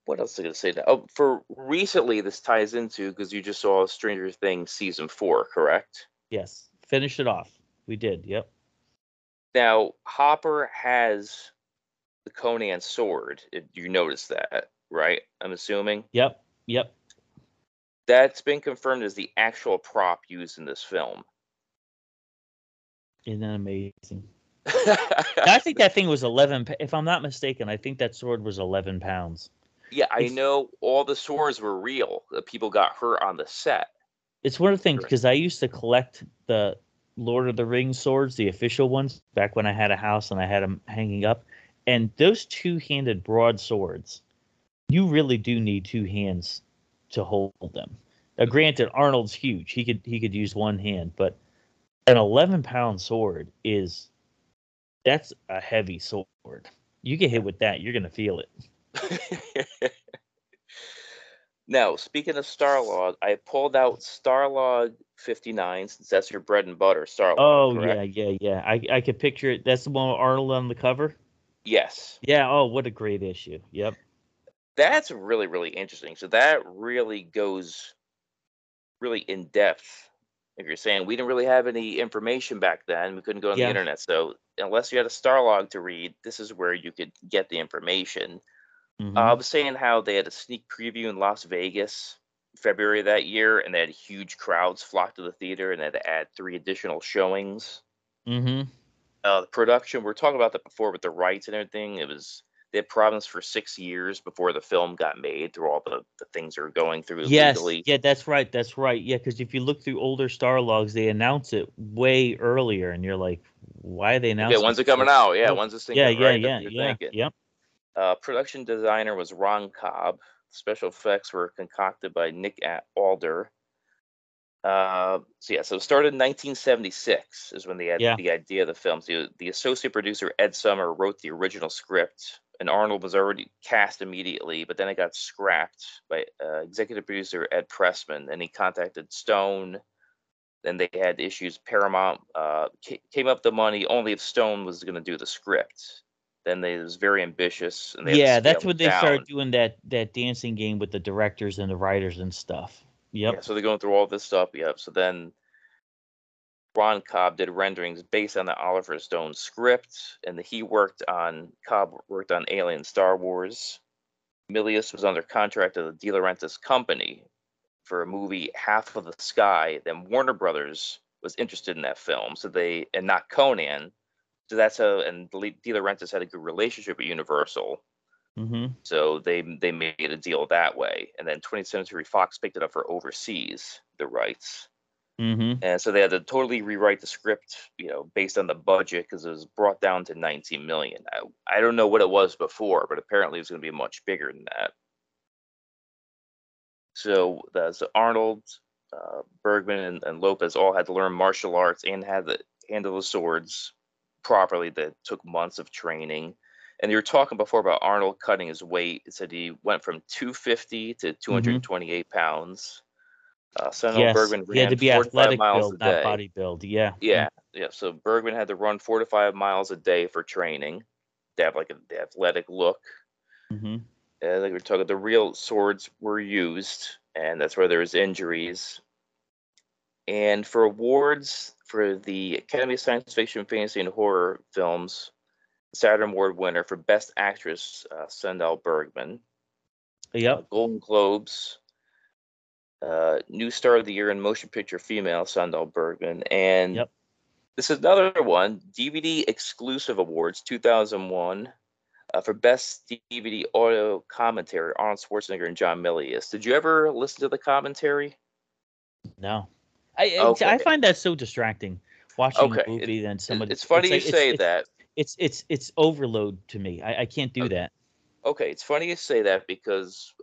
What else are you gonna say? Oh, for recently, this ties into because you just saw Stranger Things season 4, correct? Yes, finish it off. We did. Yep. Now Hopper has the Conan sword. You noticed that, right? I'm assuming. Yep. That's been confirmed as the actual prop used in this film. Isn't that amazing? I think that thing was 11. If I'm not mistaken, I think that sword was 11 pounds. Yeah, I know all the swords were real. People got hurt on the set. It's one of the things, because I used to collect the Lord of the Rings swords, the official ones, back when I had a house and I had them hanging up. And those two-handed broadswords, you really do need two hands to hold them. Now, granted, Arnold's huge. He could use one hand, but an 11-pound sword that's a heavy sword. You get hit with that, you're gonna feel it. Now, speaking of Starlog, I pulled out Starlog 59 since that's your bread and butter. Starlog. Oh, correct? Yeah. I could picture it. That's the one with Arnold on the cover. Yes. Yeah. Oh, what a great issue. Yep. That's really, really interesting. So that really goes really in depth. If you're saying we didn't really have any information back then, we couldn't go on the internet. So unless you had a Starlog to read, this is where you could get the information. Mm-hmm. I was saying how they had a sneak preview in Las Vegas, February of that year, and they had huge crowds flock to the theater, and they had to add 3 additional showings. Mm-hmm. The production, we were talking about that before with the rights and everything. They had problems for 6 years before the film got made through all the things they were going through legally. Yes, yeah, that's right. Yeah, because if you look through older Starlogs, they announce it way earlier, and you're like, why are they announcing it? Yeah, when's it coming out? Yeah, when's this thing coming out? Yeah. Production designer was Ron Cobb. Special effects were concocted by Nick Alder. So it started in 1976 is when they had the idea of the film. So the associate producer, Ed Summer, wrote the original script, and Arnold was already cast immediately, but then it got scrapped by executive producer Ed Pressman, and he contacted Stone. Then they had issues. Paramount came up with the money only if Stone was going to do the script. Then it was very ambitious. And that's when they started doing that dancing game with the directors and the writers and stuff. Yep. Yeah, so they're going through all this stuff. Yep. So then Ron Cobb did renderings based on the Oliver Stone script, and Cobb worked on Alien, Star Wars. Milius was under contract to the De Laurentiis company for a movie, Half of the Sky. Then Warner Brothers was interested in that film, and not Conan. So that's and De Laurentiis had a good relationship with Universal. Mm-hmm. So they made a deal that way, and then 20th Century Fox picked it up for overseas the rights, and so they had to totally rewrite the script, based on the budget because it was brought down to $19 million. I don't know what it was before, but apparently it's going to be much bigger than that. So that's Arnold, Bergman, and Lopez all had to learn martial arts and had to handle the swords properly. That took months of training. And you were talking before about Arnold cutting his weight. It said he went from 250 to 228 pounds. Bergman ran 4 to 5 miles a day. Not body build. Yeah. So Bergman had to run 4 to 5 miles a day for training. They have like an athletic look. Mm-hmm. Like we were talking, the real swords were used, and that's where there was injuries. And for awards for the Academy of Science Fiction, Fantasy, and Horror films, Saturn Award winner for Best Actress, Sandahl Bergman. Yep. Golden Globes, New Star of the Year in Motion Picture Female, Sandahl Bergman. And yep. This is another one, DVD Exclusive Awards, 2001, for Best DVD Audio Commentary, Arnold Schwarzenegger and John Milius. Did you ever listen to the commentary? No. Okay. I find that so distracting, watching a movie than somebody. It's funny you say that. It's overload to me. I can't do that. Okay, it's funny you say that because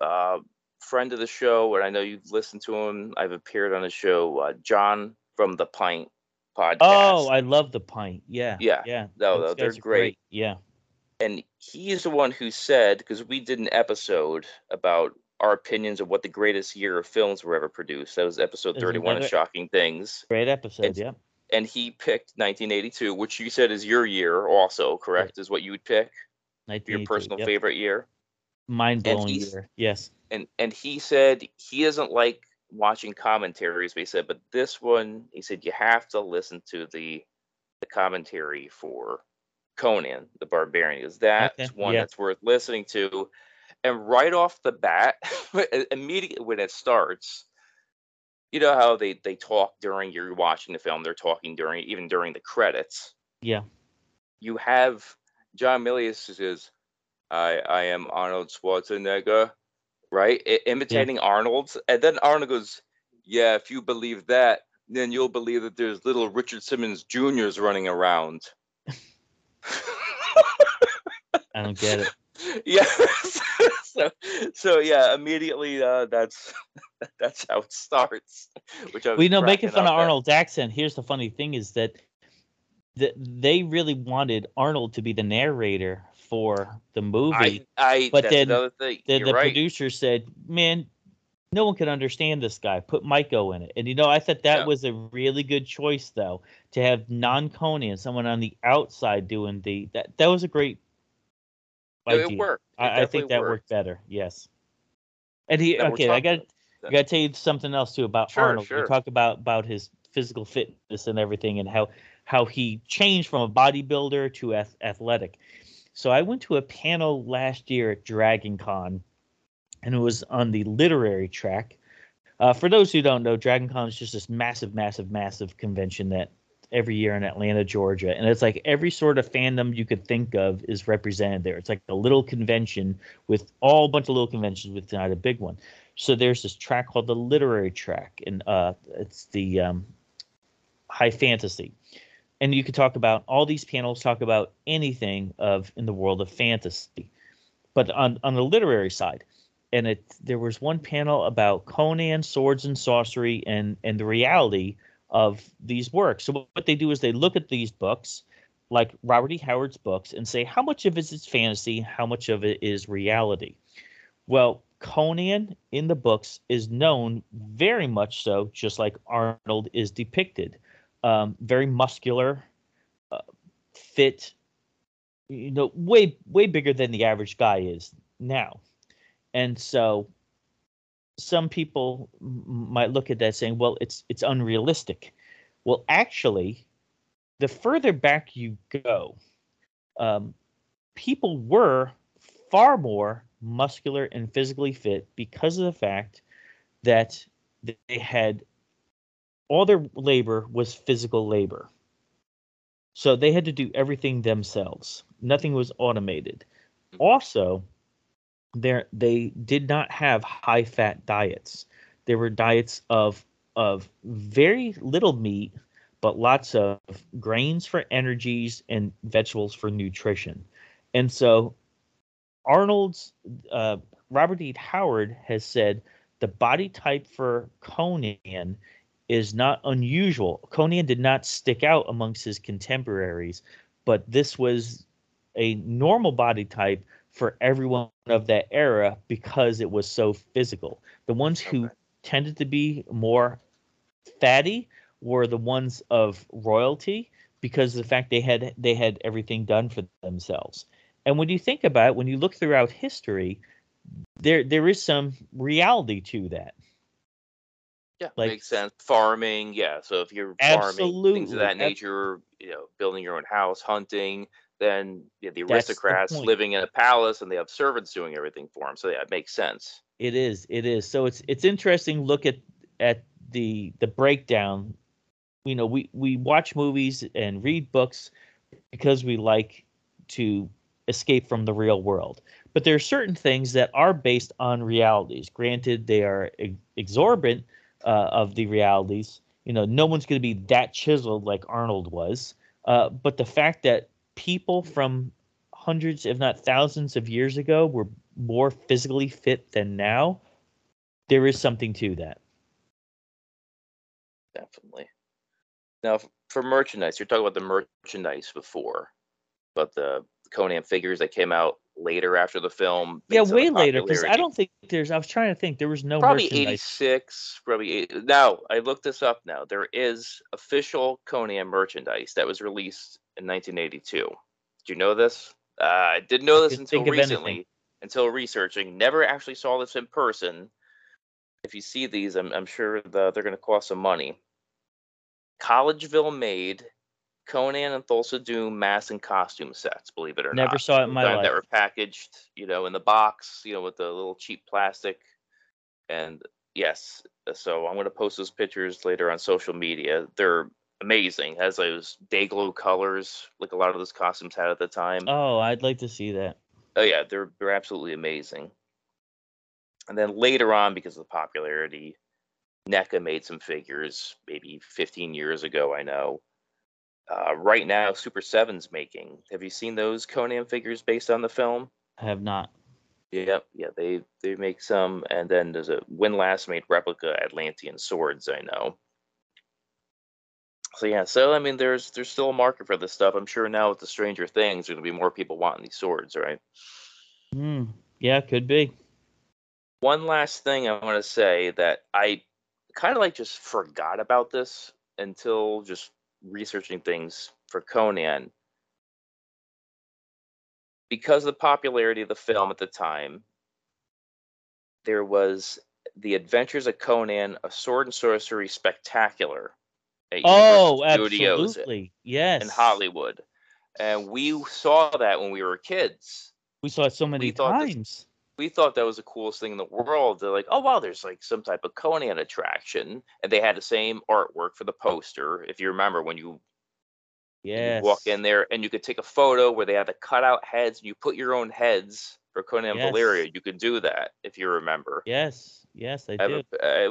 friend of the show, and I know you've listened to him, I've appeared on the show, John from The Pint podcast. Oh, I love The Pint. Yeah. No, they're great. Yeah. And he's the one who said, because we did an episode about our opinions of what the greatest year of films were ever produced. That was episode 31 of Shocking Things. Great episode, yeah. And he picked 1982, which you said is your year also, correct? Right. Is what you would pick? Your personal favorite year? Mind-blowing year, yes. And he said he doesn't like watching commentaries, but he said, but this one, he said, you have to listen to the commentary for Conan the Barbarian. Because that's one that's worth listening to. And right off the bat, immediately when it starts, you know how they talk during you're watching the film, they're talking during the credits. Yeah. You have John Milius says, I am Arnold Schwarzenegger, right? Imitating Arnold's. And then Arnold goes, yeah, if you believe that, then you'll believe that there's little Richard Simmons Jr.'s running around. I don't get it. Yeah. So yeah, immediately that's how it starts. Which making fun of Arnold's accent. Here's the funny thing is that they really wanted Arnold to be the narrator for the movie. But then the producer said, "Man, no one can understand this guy. Put Michael in it." And I thought that was a really good choice, though, to have non-Conan, someone on the outside doing that was a great. It worked. I think that worked better. Yes. And I got to tell you something else too about Arnold. Sure. We talk about his physical fitness and everything, and how he changed from a bodybuilder to athletic. So I went to a panel last year at Dragon Con, and it was on the literary track. For those who don't know, Dragon Con is just this massive, massive, massive convention that every year in Atlanta, Georgia. And it's like every sort of fandom you could think of is represented there. It's like a little convention with a bunch of little conventions with not a big one. So there's this track called the literary track, and it's the high fantasy. And you could talk about all these panels, talk about anything in the world of fantasy, but on the literary side. And there was one panel about Conan, swords and sorcery, and the reality of these works. So what they do is they look at these books, like Robert E. Howard's books, and say how much of it is fantasy, how much of it is reality. Well, Conan in the books is known very much so, just like Arnold is depicted, very muscular, fit, way bigger than the average guy is now. And so some people might look at that saying, well, it's unrealistic. Well, actually, the further back you go, people were far more muscular and physically fit because of the fact that they had all their labor was physical labor. So they had to do everything themselves. Nothing was automated. Also, they did not have high-fat diets. There were diets of very little meat, but lots of grains for energies and vegetables for nutrition. And so Arnold's Robert E. Howard has said the body type for Conan is not unusual. Conan did not stick out amongst his contemporaries, but this was a normal body type for everyone of that era because it was so physical. The ones who tended to be more fatty were the ones of royalty because of the fact they had everything done for themselves. And when you think about it, when you look throughout history, there is some reality to that. Yeah, like, makes sense. Farming, yeah. So if you're farming, things of that nature, you know, building your own house, hunting, then you know, the aristocrats living in a palace and they have servants doing everything for them. So yeah, it makes sense. It is. It is. So it's interesting. Look at the breakdown. You know, we watch movies and read books because we like to escape from the real world. But there are certain things that are based on realities. Granted, they are exorbitant of the realities. You know, no one's going to be that chiseled like Arnold was. But the fact that people from hundreds, if not thousands of years ago were more physically fit than now, there is something to that. Definitely. Now, for merchandise, you're talking about the merchandise before, but the Conan figures that came out later after the film. Yeah, way later, because I don't think there's, I was trying to think, there was no merchandise. Probably 86, probably 80. Now, I looked this up now. There is official Conan merchandise that was released in 1982. Did you know this? I didn't know this until recently, until researching. Never actually saw this in person. If you see these, I'm sure they're going to cost some money. Collegeville made Conan and Thulsa Doom mask and costume sets, believe it or not. Never saw it in my life. That were packaged, you know, in the box, you know, with the little cheap plastic. And yes, so I'm going to post those pictures later on social media. They're amazing. It has those day-glow colors, like a lot of those costumes had at the time. Oh, I'd like to see that. Oh, yeah, they're absolutely amazing. And then later on, because of the popularity, NECA made some figures maybe 15 years ago, I know. Right now, Super 7's making. Have you seen those Conan figures based on the film? I have not. Yep, yeah, they make some. And then there's a Winlast made replica Atlantean swords, I know. So yeah, so I mean, there's still a market for this stuff. I'm sure now with the Stranger Things, there's going to be more people wanting these swords, right? Yeah, could be. One last thing I want to say that I kind of like just forgot about this until just researching things for Conan. Because of the popularity of the film at the time, there was The Adventures of Conan, a Sword and Sorcery Spectacular at Universal Studios in Hollywood. And we saw that when we were kids. We saw it so many times. We thought that was the coolest thing in the world. They're like, oh, wow, there's like some type of Conan attraction. And they had the same artwork for the poster. If you remember when you walk in there and you could take a photo where they had the cutout heads and you put your own heads for Conan Valeria. You could do that if you remember. Yes, I do.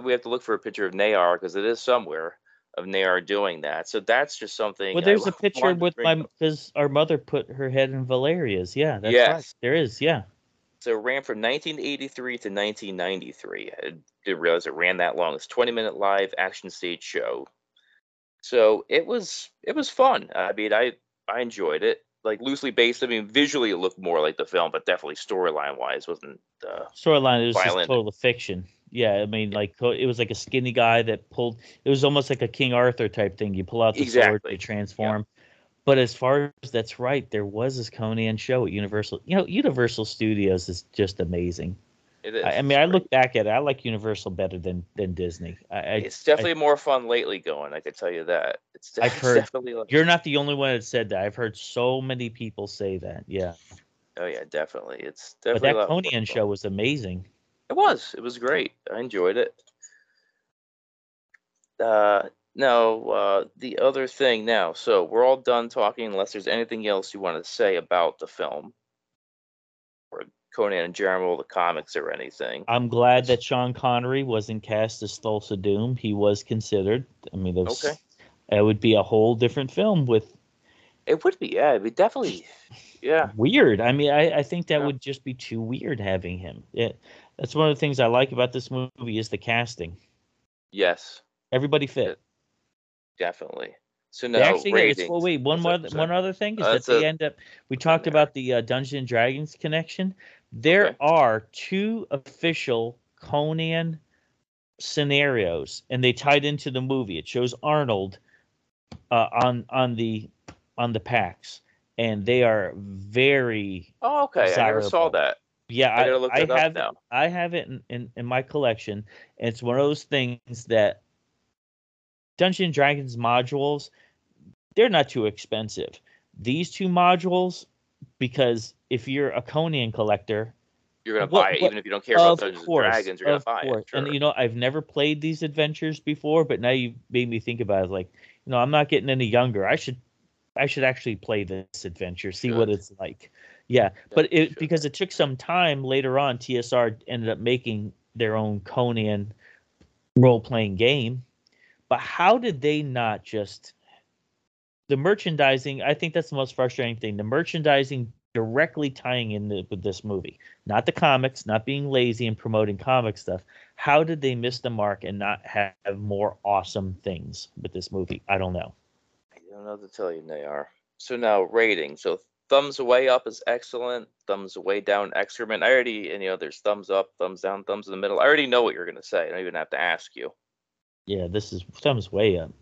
We have to look for a picture of Nayar because it is somewhere of Nayar doing that. So that's just something. Well, there's a picture with because our mother put her head in Valeria's. Yeah, that's right. There is. Yeah. So it ran from 1983 to 1993. I didn't realize it ran that long. It's a 20-minute live action stage show. So it was fun. I mean, I enjoyed it. Like loosely based. I mean, visually it looked more like the film, but definitely storyline wise wasn't storyline. It was violent. Just total fiction. Yeah, I mean, like it was like a skinny guy that pulled. It was almost like a King Arthur type thing. You pull out the sword, you transform. Yeah. But as far as that's right, there was this Conan show at Universal. You know, Universal Studios is just amazing. It is. I mean, I look back at it. I like Universal better than Disney. It's definitely more fun lately going. I can tell you that. I've heard, like, you're not the only one that said that. I've heard so many people say that. Yeah. Oh, yeah, definitely. It's definitely. But that Conan show was amazing. It was. It was great. I enjoyed it. The other thing now, so we're all done talking unless there's anything else you want to say about the film or Conan in general, the comics or anything. I'm glad that Sean Connery wasn't cast as Thulsa Doom. He was considered. I mean, it would be a whole different film with. It would be, yeah. It would definitely, yeah. Weird. I mean, I think that would just be too weird having him. That's one of the things I like about this movie is the casting. Yes. Everybody fit. Definitely. So no. Actually, one other thing is that they end up. We talked about the Dungeons and Dragons connection. There are two official Conan scenarios, and they tied into the movie. It shows Arnold on the packs, and they are very desirable. I never saw that. Yeah, I have it in my collection. And it's one of those things that Dungeons & Dragons modules, they're not too expensive. These two modules, because if you're a Conan collector, you're going to buy it. Even if you don't care about Dungeons & Dragons, you're going to buy it. Sure. And, you know, I've never played these adventures before, but now you made me think about it. Like, you know, I'm not getting any younger. I should actually play this adventure, see what it's like. Yeah, but because it took some time later on, TSR ended up making their own Conan role-playing game. But how did they not just – the merchandising, I think that's the most frustrating thing. The merchandising directly tying in with this movie. Not the comics, not being lazy and promoting comic stuff. How did they miss the mark and not have more awesome things with this movie? I don't know. I don't know to tell you, Nayar. So now rating. So thumbs away up is excellent. Thumbs away down, excrement. I already, and, you know, there's thumbs up, thumbs down, thumbs in the middle. I already know what you're going to say. I don't even have to ask you. Yeah, this is thumbs way up.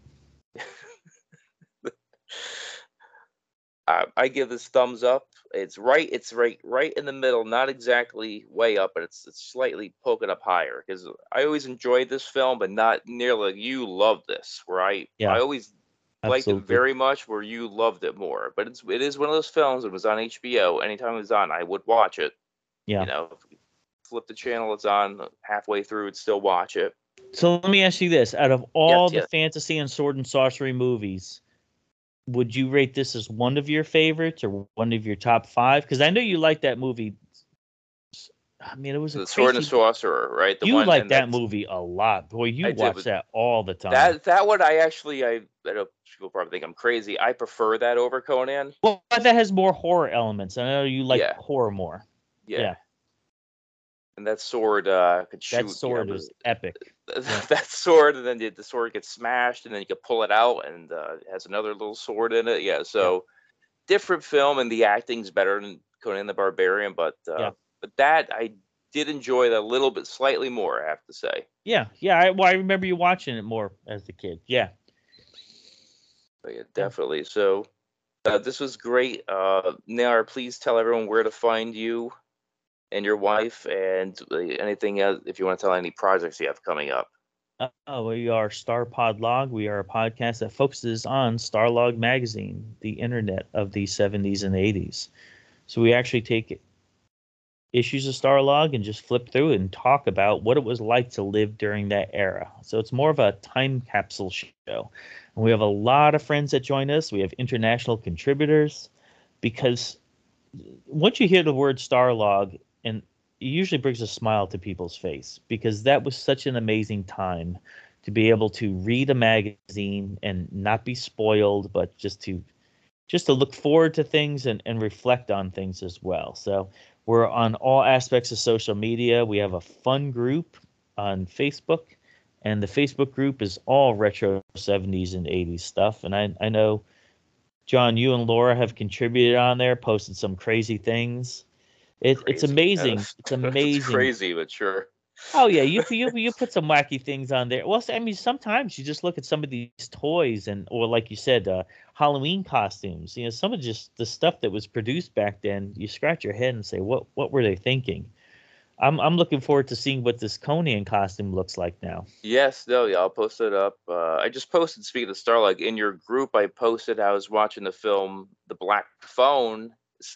I give this thumbs up. It's right in the middle. Not exactly way up, but it's slightly poking up higher. Because I always enjoyed this film, but not nearly like you love this. Where I always liked it very much, where you loved it more. But it is one of those films that was on HBO. Anytime it was on, I would watch it. Yeah, you know, flip the channel, it's on halfway through, I'd still watch it. So let me ask you this. Out of all the fantasy and sword and sorcery movies, would you rate this as one of your favorites or one of your top five? Because I know you like that movie. I mean, it was the Sword and Sorcerer, right? You like that movie a lot. Boy, you watch that all the time. That one, I know people probably think I'm crazy. I prefer that over Conan. Well, that has more horror elements. I know you like horror more. Yeah. And that sword could shoot. That sword was epic. That sword, and then the sword gets smashed, and then you could pull it out, and it has another little sword in it. Yeah, so different film, and the acting's better than Conan the Barbarian, but that I did enjoy that a little bit, slightly more, I have to say. Yeah. I remember you watching it more as a kid. Yeah. But yeah, definitely. So this was great. Nayar, please tell everyone where to find you and your wife, and anything else, if you want to tell any projects you have coming up. We are Star Pod Log. We are a podcast that focuses on Starlog Magazine, the internet of the 70s and 80s. So we actually take issues of Starlog and just flip through and talk about what it was like to live during that era. So it's more of a time capsule show. And we have a lot of friends that join us. We have international contributors, because once you hear the word Starlog, and it usually brings a smile to people's face, because that was such an amazing time to be able to read a magazine and not be spoiled, but just to look forward to things and reflect on things as well. So we're on all aspects of social media. We have a fun group on Facebook, and the Facebook group is all retro 70s and 80s stuff. And I know, John, you and Laura have contributed on there, posted some crazy things. It's amazing. It's amazing. It's crazy, but sure. Oh yeah, you put some wacky things on there. Well, I mean, sometimes you just look at some of these toys or like you said, Halloween costumes. You know, some of just the stuff that was produced back then. You scratch your head and say, what were they thinking? I'm looking forward to seeing what this Conan costume looks like now. Yes, I'll post it up. I just posted, speaking of Starlog, in your group, I posted I was watching the film The Black Phone.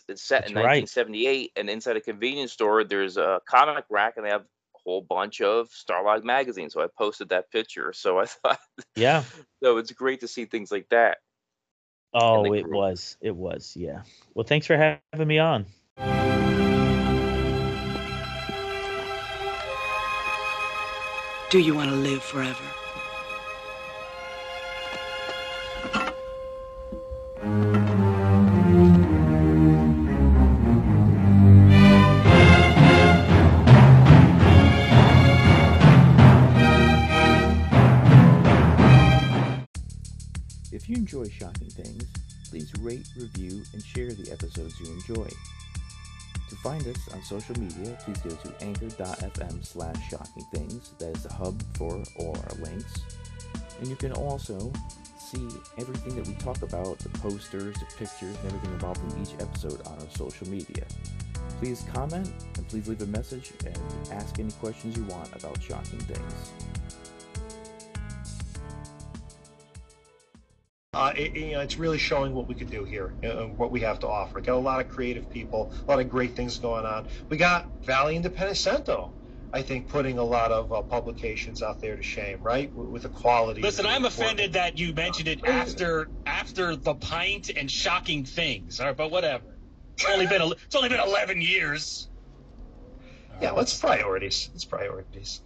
It's set in 1978, and inside a convenience store, there's a comic rack, and they have a whole bunch of Starlog magazines. So I posted that picture. So I thought, so it's great to see things like that. Oh, it was, yeah. Well, thanks for having me on. Do you want to live forever? If you enjoy Shocking Things, please rate, review, and share the episodes you enjoy. To find us on social media, please go to anchor.fm/shockingthings. That is the hub for all our links. And you can also see everything that we talk about, the posters, the pictures, and everything involved in each episode on our social media. Please comment, and please leave a message, and ask any questions you want about Shocking Things. It's really showing what we could do here, what we have to offer. We got a lot of creative people, a lot of great things going on. We got Valley Independent Sentinel, I think, putting a lot of publications out there to shame, right? With the quality. Listen, I'm offended that you mentioned it after The Pint and Shocking Things. All right, but whatever. It's only been 11 years. Yeah, let's priorities.